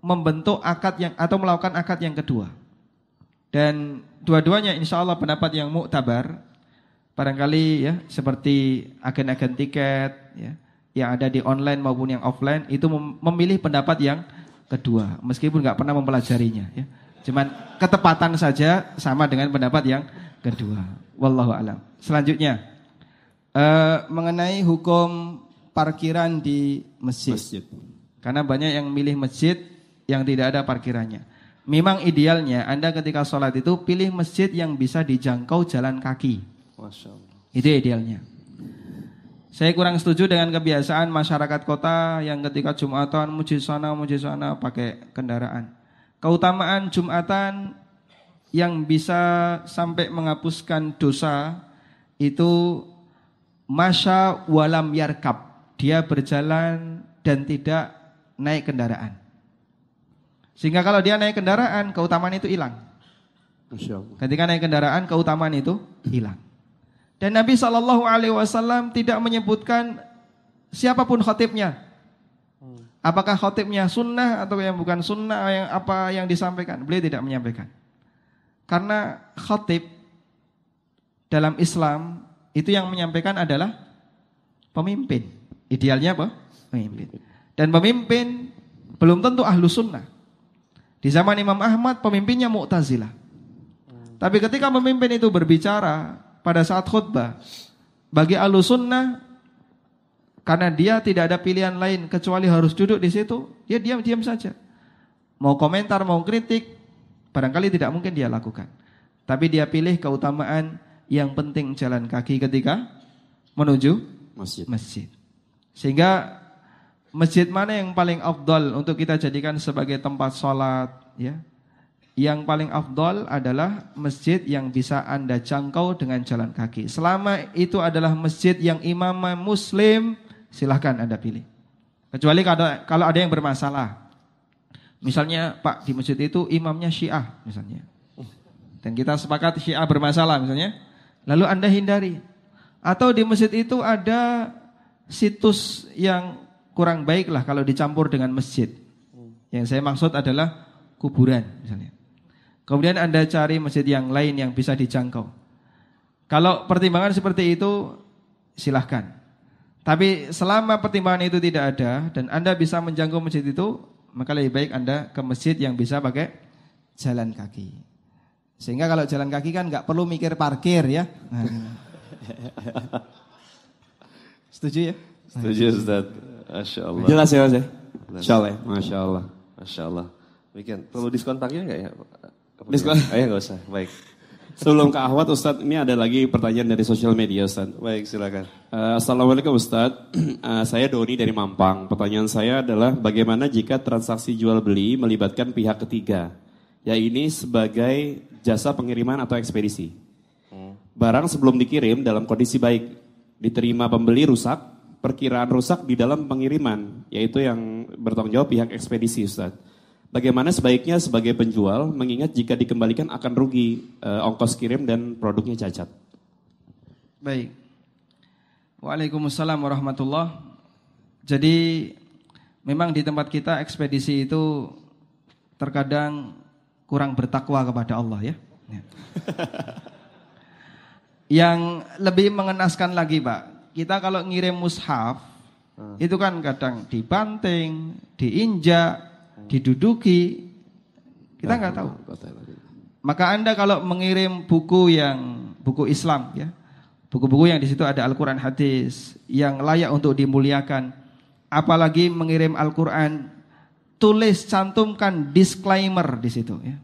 membentuk akad yang atau melakukan akad yang kedua. Dan dua-duanya insya Allah pendapat yang muktabar. Barangkali ya seperti agen-agen tiket ya, yang ada di online maupun yang offline itu memilih pendapat yang kedua. Meskipun gak pernah mempelajarinya ya. Cuman ketepatan saja sama dengan pendapat yang kedua. Wallahu a'lam. Selanjutnya uh, mengenai hukum parkiran di masjid. masjid. Karena banyak yang milih masjid yang tidak ada parkirannya. Memang idealnya Anda ketika sholat itu pilih masjid yang bisa dijangkau jalan kaki. Masya Allah. Itu idealnya. Saya kurang setuju dengan kebiasaan masyarakat kota yang ketika Jumatan muji sana, muji sana pakai kendaraan. Keutamaan Jumatan yang bisa sampai menghapuskan dosa itu masya walam yarkab. Dia berjalan dan tidak naik kendaraan. Sehingga kalau dia naik kendaraan, keutamaan itu hilang. Ketika naik kendaraan, keutamaan itu hilang. Dan Nabi shallallahu alaihi wasallam tidak menyebutkan siapapun khatibnya. Apakah khatibnya sunnah atau yang bukan sunnah, yang apa yang disampaikan. Beliau tidak menyampaikan. Karena khatib dalam Islam itu yang menyampaikan adalah pemimpin. Idealnya apa? Pemimpin. Dan pemimpin belum tentu ahlu sunnah. Di zaman Imam Ahmad pemimpinnya Muqtazilah. Hmm. Tapi ketika pemimpin itu berbicara pada saat khutbah, bagi ahlu sunnah, karena dia tidak ada pilihan lain kecuali harus duduk di situ, dia diam-diam saja. Mau komentar, mau kritik, barangkali tidak mungkin dia lakukan. Tapi dia pilih keutamaan yang penting jalan kaki ketika menuju masjid. masjid. Sehingga masjid mana yang paling afdal untuk kita jadikan sebagai tempat sholat ya? Yang paling afdal adalah masjid yang bisa Anda jangkau dengan jalan kaki. Selama itu adalah masjid yang imam muslim, silahkan Anda pilih. Kecuali kalau, kalau ada yang bermasalah. Misalnya Pak, di masjid itu imamnya Syiah misalnya. Dan kita sepakat Syiah bermasalah misalnya. Lalu Anda hindari. Atau di masjid itu ada situs yang kurang baiklah kalau dicampur dengan masjid. Yang saya maksud adalah kuburan misalnya. Kemudian Anda cari masjid yang lain yang bisa dijangkau. Kalau pertimbangan seperti itu silahkan. Tapi selama pertimbangan itu tidak ada dan Anda bisa menjangkau masjid itu, maka lebih baik Anda ke masjid yang bisa pakai jalan kaki. Sehingga kalau jalan kaki kan gak perlu mikir parkir ya. Setuju ya? Setuju Ustaz. Masya Allah. Jelas ya Mas ya? Insya Allah. Masya Allah. Masya Allah. Bikin. Perlu diskon parkir gak ya? Apa diskon? Ayo gak usah. Baik. Sebelum ke Ahwat Ustaz, ini ada lagi pertanyaan dari sosial media Ustaz. Baik, silakan. Uh, Assalamualaikum Ustaz. Uh, saya Doni dari Mampang. Pertanyaan saya adalah bagaimana jika transaksi jual beli melibatkan pihak ketiga? Ya ini sebagai jasa pengiriman atau ekspedisi. Hmm. Barang sebelum dikirim dalam kondisi baik. Diterima pembeli rusak. Perkiraan rusak di dalam pengiriman, yaitu yang bertanggung jawab pihak ekspedisi Ustaz. Bagaimana sebaiknya sebagai penjual mengingat jika dikembalikan akan rugi e, ongkos kirim dan produknya cacat? Baik. Waalaikumsalam warahmatullahi wabarakatuh. Jadi memang di tempat kita ekspedisi itu terkadang kurang bertakwa kepada Allah ya. Yang lebih mengenaskan lagi Pak, kita kalau ngirim mushaf hmm. itu kan kadang dibanting, diinjak, hmm. diduduki, kita nggak tahu. Maka Anda kalau mengirim buku yang buku Islam ya, buku-buku yang di situ ada Al-Quran, hadis yang layak untuk dimuliakan, apalagi mengirim Al-Quran, tulis cantumkan disclaimer di situ ya.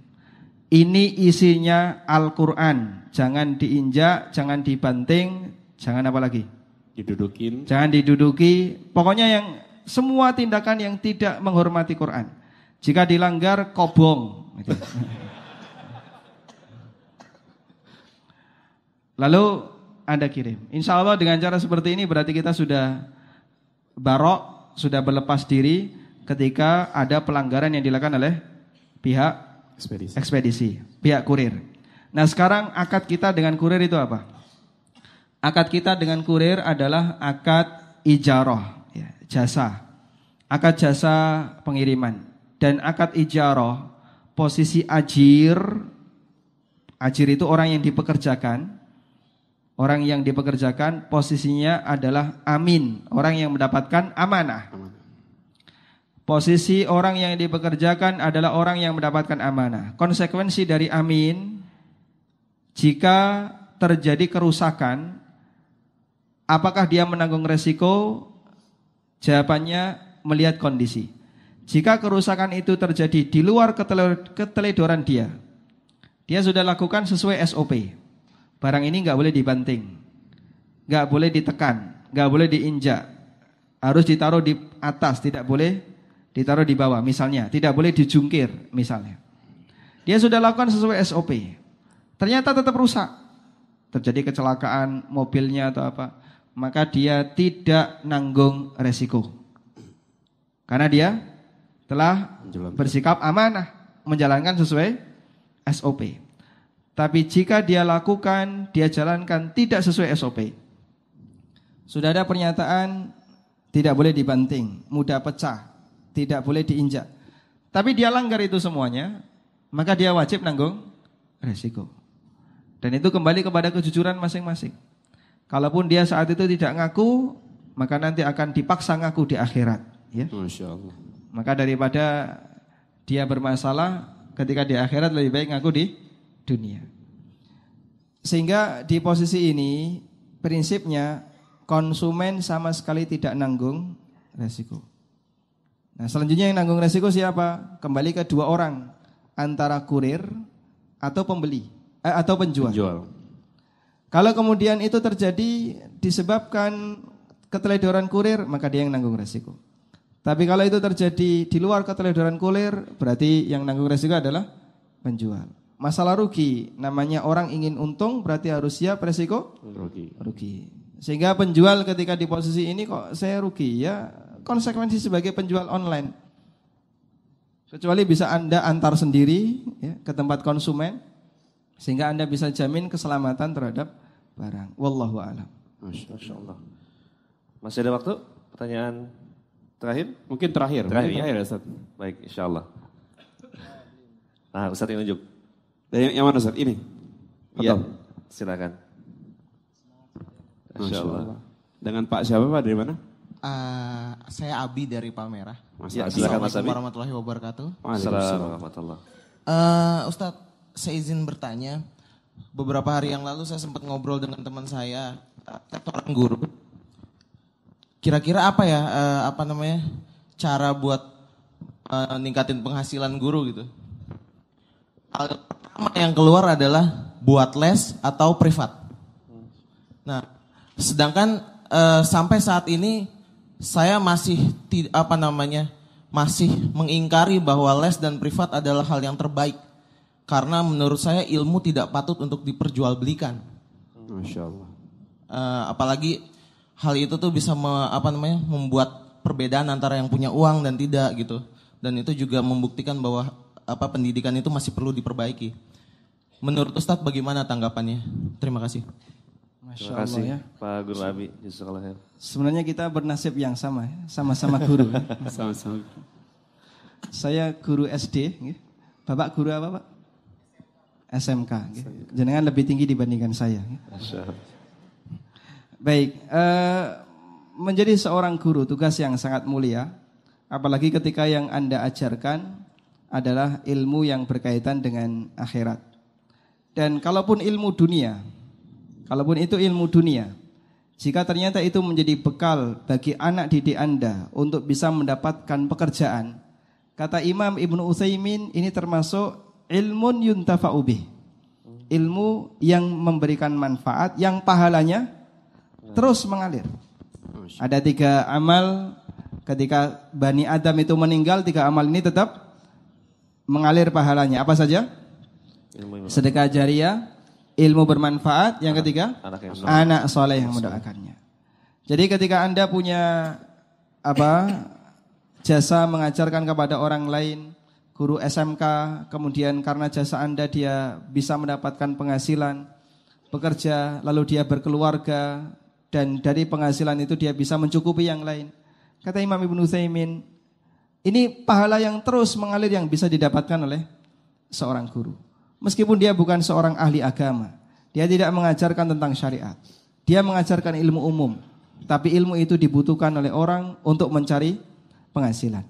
Ini isinya Al-Quran, jangan diinjak, jangan dibanting, jangan apa lagi? Didudukin. Jangan diduduki, pokoknya yang semua tindakan yang tidak menghormati Quran. Jika dilanggar, kobong. Lalu Anda kirim. Insya Allah dengan cara seperti ini berarti kita sudah barok, sudah berlepas diri ketika ada pelanggaran yang dilakukan oleh pihak Ekspedisi. Ekspedisi, pihak kurir. Nah sekarang akad kita dengan kurir itu apa? Akad kita dengan kurir adalah akad ijaroh, ya, jasa. Akad jasa pengiriman. Dan akad ijaroh, posisi ajir, ajir itu orang yang dipekerjakan. Orang yang dipekerjakan posisinya adalah amin, orang yang mendapatkan amanah. Posisi orang yang dipekerjakan adalah orang yang mendapatkan amanah. Konsekuensi dari amin, jika terjadi kerusakan, apakah dia menanggung resiko? Jawabannya melihat kondisi. Jika kerusakan itu terjadi di luar keteledoran dia, dia sudah lakukan sesuai S O P. Barang ini gak boleh dibanting, gak boleh ditekan, gak boleh diinjak, harus ditaruh di atas, tidak boleh ditaruh di bawah misalnya, tidak boleh dijungkir misalnya. Dia sudah lakukan sesuai S O P. Ternyata tetap rusak. Terjadi kecelakaan mobilnya atau apa, maka dia tidak nanggung resiko. Karena dia telah bersikap amanah, menjalankan sesuai S O P. Tapi jika dia lakukan, dia jalankan tidak sesuai S O P. Sudah ada pernyataan tidak boleh dibanting, mudah pecah, tidak boleh diinjak, tapi dia langgar itu semuanya, maka dia wajib nanggung resiko. Dan itu kembali kepada kejujuran masing-masing. Kalaupun dia saat itu tidak ngaku, maka nanti akan dipaksa ngaku di akhirat ya? Masya Allah. Maka daripada dia bermasalah ketika di akhirat, lebih baik ngaku di dunia. Sehingga di posisi ini prinsipnya konsumen sama sekali tidak nanggung resiko. Nah, selanjutnya yang nanggung resiko siapa? Kembali ke dua orang, antara kurir atau pembeli eh, atau penjual. penjual. Kalau kemudian itu terjadi disebabkan keteledoran kurir, maka dia yang nanggung resiko. Tapi kalau itu terjadi di luar keteledoran kurir, berarti yang nanggung resiko adalah penjual. Masalah rugi, namanya orang ingin untung, berarti harus siap resiko rugi. Rugi. Sehingga penjual ketika di posisi ini kok saya rugi ya. Konsekuensi sebagai penjual online, kecuali bisa Anda antar sendiri ya, ke tempat konsumen, sehingga Anda bisa jamin keselamatan terhadap barang. Wallahu a'lam. Masya Allah. Masih ada waktu? Pertanyaan terakhir? Mungkin terakhir. Terakhir, Mungkin terakhir ya, Ustaz. Baik, insya Allah. Nah, Ustaz yang unjuk. Yang mana Ustaz? Ini? Iya, silakan. Masya Allah. Dengan Pak siapa Pak? Dari mana? Uh, saya Abi dari Palmerah. Ya, silakan Mas Abi. Assalamualaikum warahmatullahi wabarakatuh. Waalaikumsalam warahmatullahi wabarakatuh. Ustaz, saya izin bertanya. Beberapa hari yang lalu saya sempat ngobrol dengan teman saya, orang guru. Kira-kira apa ya, uh, apa namanya, cara buat uh, ningkatin penghasilan guru gitu? Hal pertama yang keluar adalah buat les atau privat. Nah, sedangkan uh, sampai saat ini saya masih apa namanya masih mengingkari bahwa les dan privat adalah hal yang terbaik, karena menurut saya ilmu tidak patut untuk diperjualbelikan. Masya Allah. Uh, apalagi hal itu tuh bisa me, apa namanya membuat perbedaan antara yang punya uang dan tidak gitu. dan itu juga membuktikan bahwa apa pendidikan itu masih perlu diperbaiki. Menurut Ustaz bagaimana tanggapannya? Terima kasih. Masya Allah, terima kasih ya, Pak Guru Abi. Sebenarnya kita bernasib yang sama, sama-sama guru. Sama-sama. Saya guru S D, Bapak guru apa Pak? S M K. S M K. Jenengan lebih tinggi dibandingkan saya. Masya Allah. Baik, eh, menjadi seorang guru tugas yang sangat mulia, apalagi ketika yang Anda ajarkan adalah ilmu yang berkaitan dengan akhirat. Dan kalaupun ilmu dunia, kalaupun itu ilmu dunia, jika ternyata itu menjadi bekal bagi anak didik Anda untuk bisa mendapatkan pekerjaan, kata Imam Ibnu Utsaimin, ini termasuk ilmun yuntafa'u bih, ilmu yang memberikan manfaat, yang pahalanya terus mengalir. Ada tiga amal ketika Bani Adam itu meninggal, tiga amal ini tetap mengalir pahalanya. Apa saja? Sedekah jariah, ilmu bermanfaat, yang ketiga anak soleh yang mendoakannya. Jadi ketika Anda punya apa jasa mengajarkan kepada orang lain, guru S M K, kemudian karena jasa Anda dia bisa mendapatkan penghasilan, bekerja, lalu dia berkeluarga, dan dari penghasilan itu dia bisa mencukupi yang lain. Kata Imam Ibnu Utsaimin, ini pahala yang terus mengalir yang bisa didapatkan oleh seorang guru. Meskipun dia bukan seorang ahli agama, dia tidak mengajarkan tentang syariat, dia mengajarkan ilmu umum, tapi ilmu itu dibutuhkan oleh orang untuk mencari penghasilan.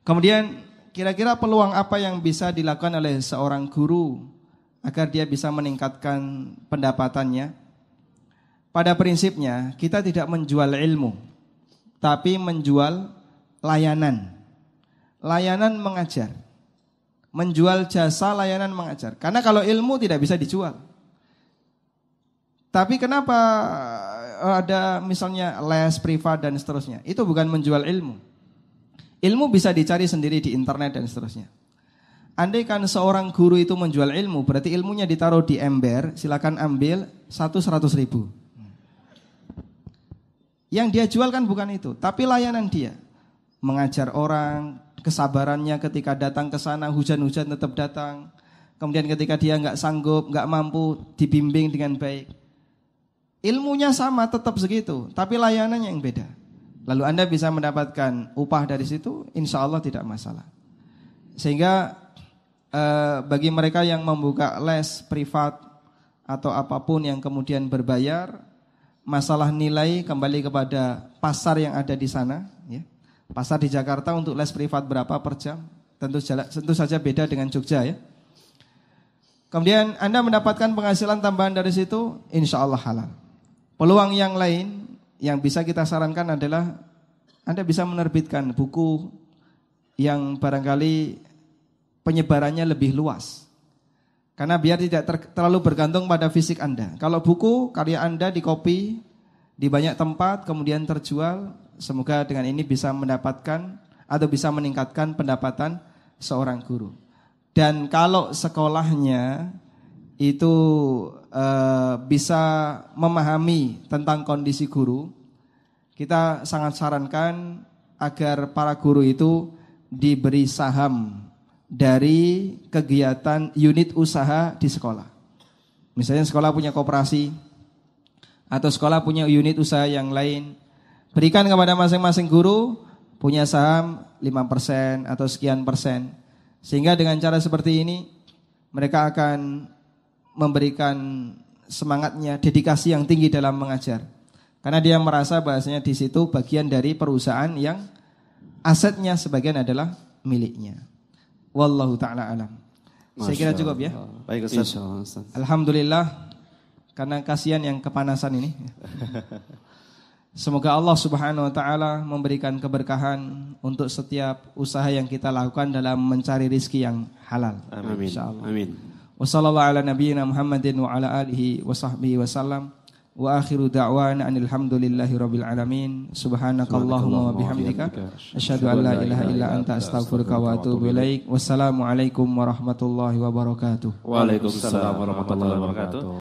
Kemudian kira-kira peluang apa yang bisa dilakukan oleh seorang guru agar dia bisa meningkatkan pendapatannya? Pada prinsipnya kita tidak menjual ilmu, tapi menjual layanan. Layanan mengajar, menjual jasa layanan mengajar. Karena kalau ilmu tidak bisa dijual. Tapi kenapa ada misalnya les privat dan seterusnya? Itu bukan menjual ilmu. Ilmu bisa dicari sendiri di internet dan seterusnya. Andai kan seorang guru itu menjual ilmu, berarti ilmunya ditaruh di ember, silakan ambil satu seratus ribu. Yang dia jual kan bukan itu, tapi layanan dia. Mengajar orang, kesabarannya ketika datang ke sana, hujan-hujan tetap datang. Kemudian ketika dia gak sanggup, gak mampu, dibimbing dengan baik. Ilmunya sama, tetap segitu, tapi layanannya yang beda. Lalu Anda bisa mendapatkan upah dari situ, insya Allah tidak masalah. Sehingga eh, bagi mereka yang membuka les privat atau apapun yang kemudian berbayar, masalah nilai kembali kepada pasar yang ada di sana ya. Pasar di Jakarta untuk les privat berapa per jam? Tentu, tentu saja beda dengan Jogja ya. Kemudian Anda mendapatkan penghasilan tambahan dari situ, insya Allah halal. Peluang yang lain yang bisa kita sarankan adalah Anda bisa menerbitkan buku yang barangkali penyebarannya lebih luas. Karena biar tidak ter, terlalu bergantung pada fisik Anda. Kalau buku, karya Anda dikopi di banyak tempat, kemudian terjual. Semoga dengan ini bisa mendapatkan atau bisa meningkatkan pendapatan seorang guru. Dan kalau sekolahnya itu e, bisa memahami tentang kondisi guru, kita sangat sarankan agar para guru itu diberi saham dari kegiatan unit usaha di sekolah. Misalnya sekolah punya koperasi atau sekolah punya unit usaha yang lain, berikan kepada masing-masing guru punya saham lima persen atau sekian persen. Sehingga dengan cara seperti ini mereka akan memberikan semangatnya, dedikasi yang tinggi dalam mengajar. Karena dia merasa bahasanya di situ bagian dari perusahaan yang asetnya sebagian adalah miliknya. Wallahu ta'ala alam. Saya kira cukup ya. Baik Ustaz. Alhamdulillah, karena kasihan yang kepanasan ini. Semoga Allah subhanahu wa ta'ala memberikan keberkahan untuk setiap usaha yang kita lakukan dalam mencari rizki yang halal. Amin. InsyaAllah. Amin. Wa sallallahu ala nabiyyina Muhammadin wa ala alihi wa sahbihi wa sallam. Wa akhiru da'wana alhamdulillahi rabbil alamin. Subhanakallahumma wa bihamdika asyhadu an la ilaha illa anta astaghfiruka wa atubu ilaik. Wassalamu alaikum warahmatullahi wabarakatuh. Waalaikumsalam warahmatullahi wabarakatuh.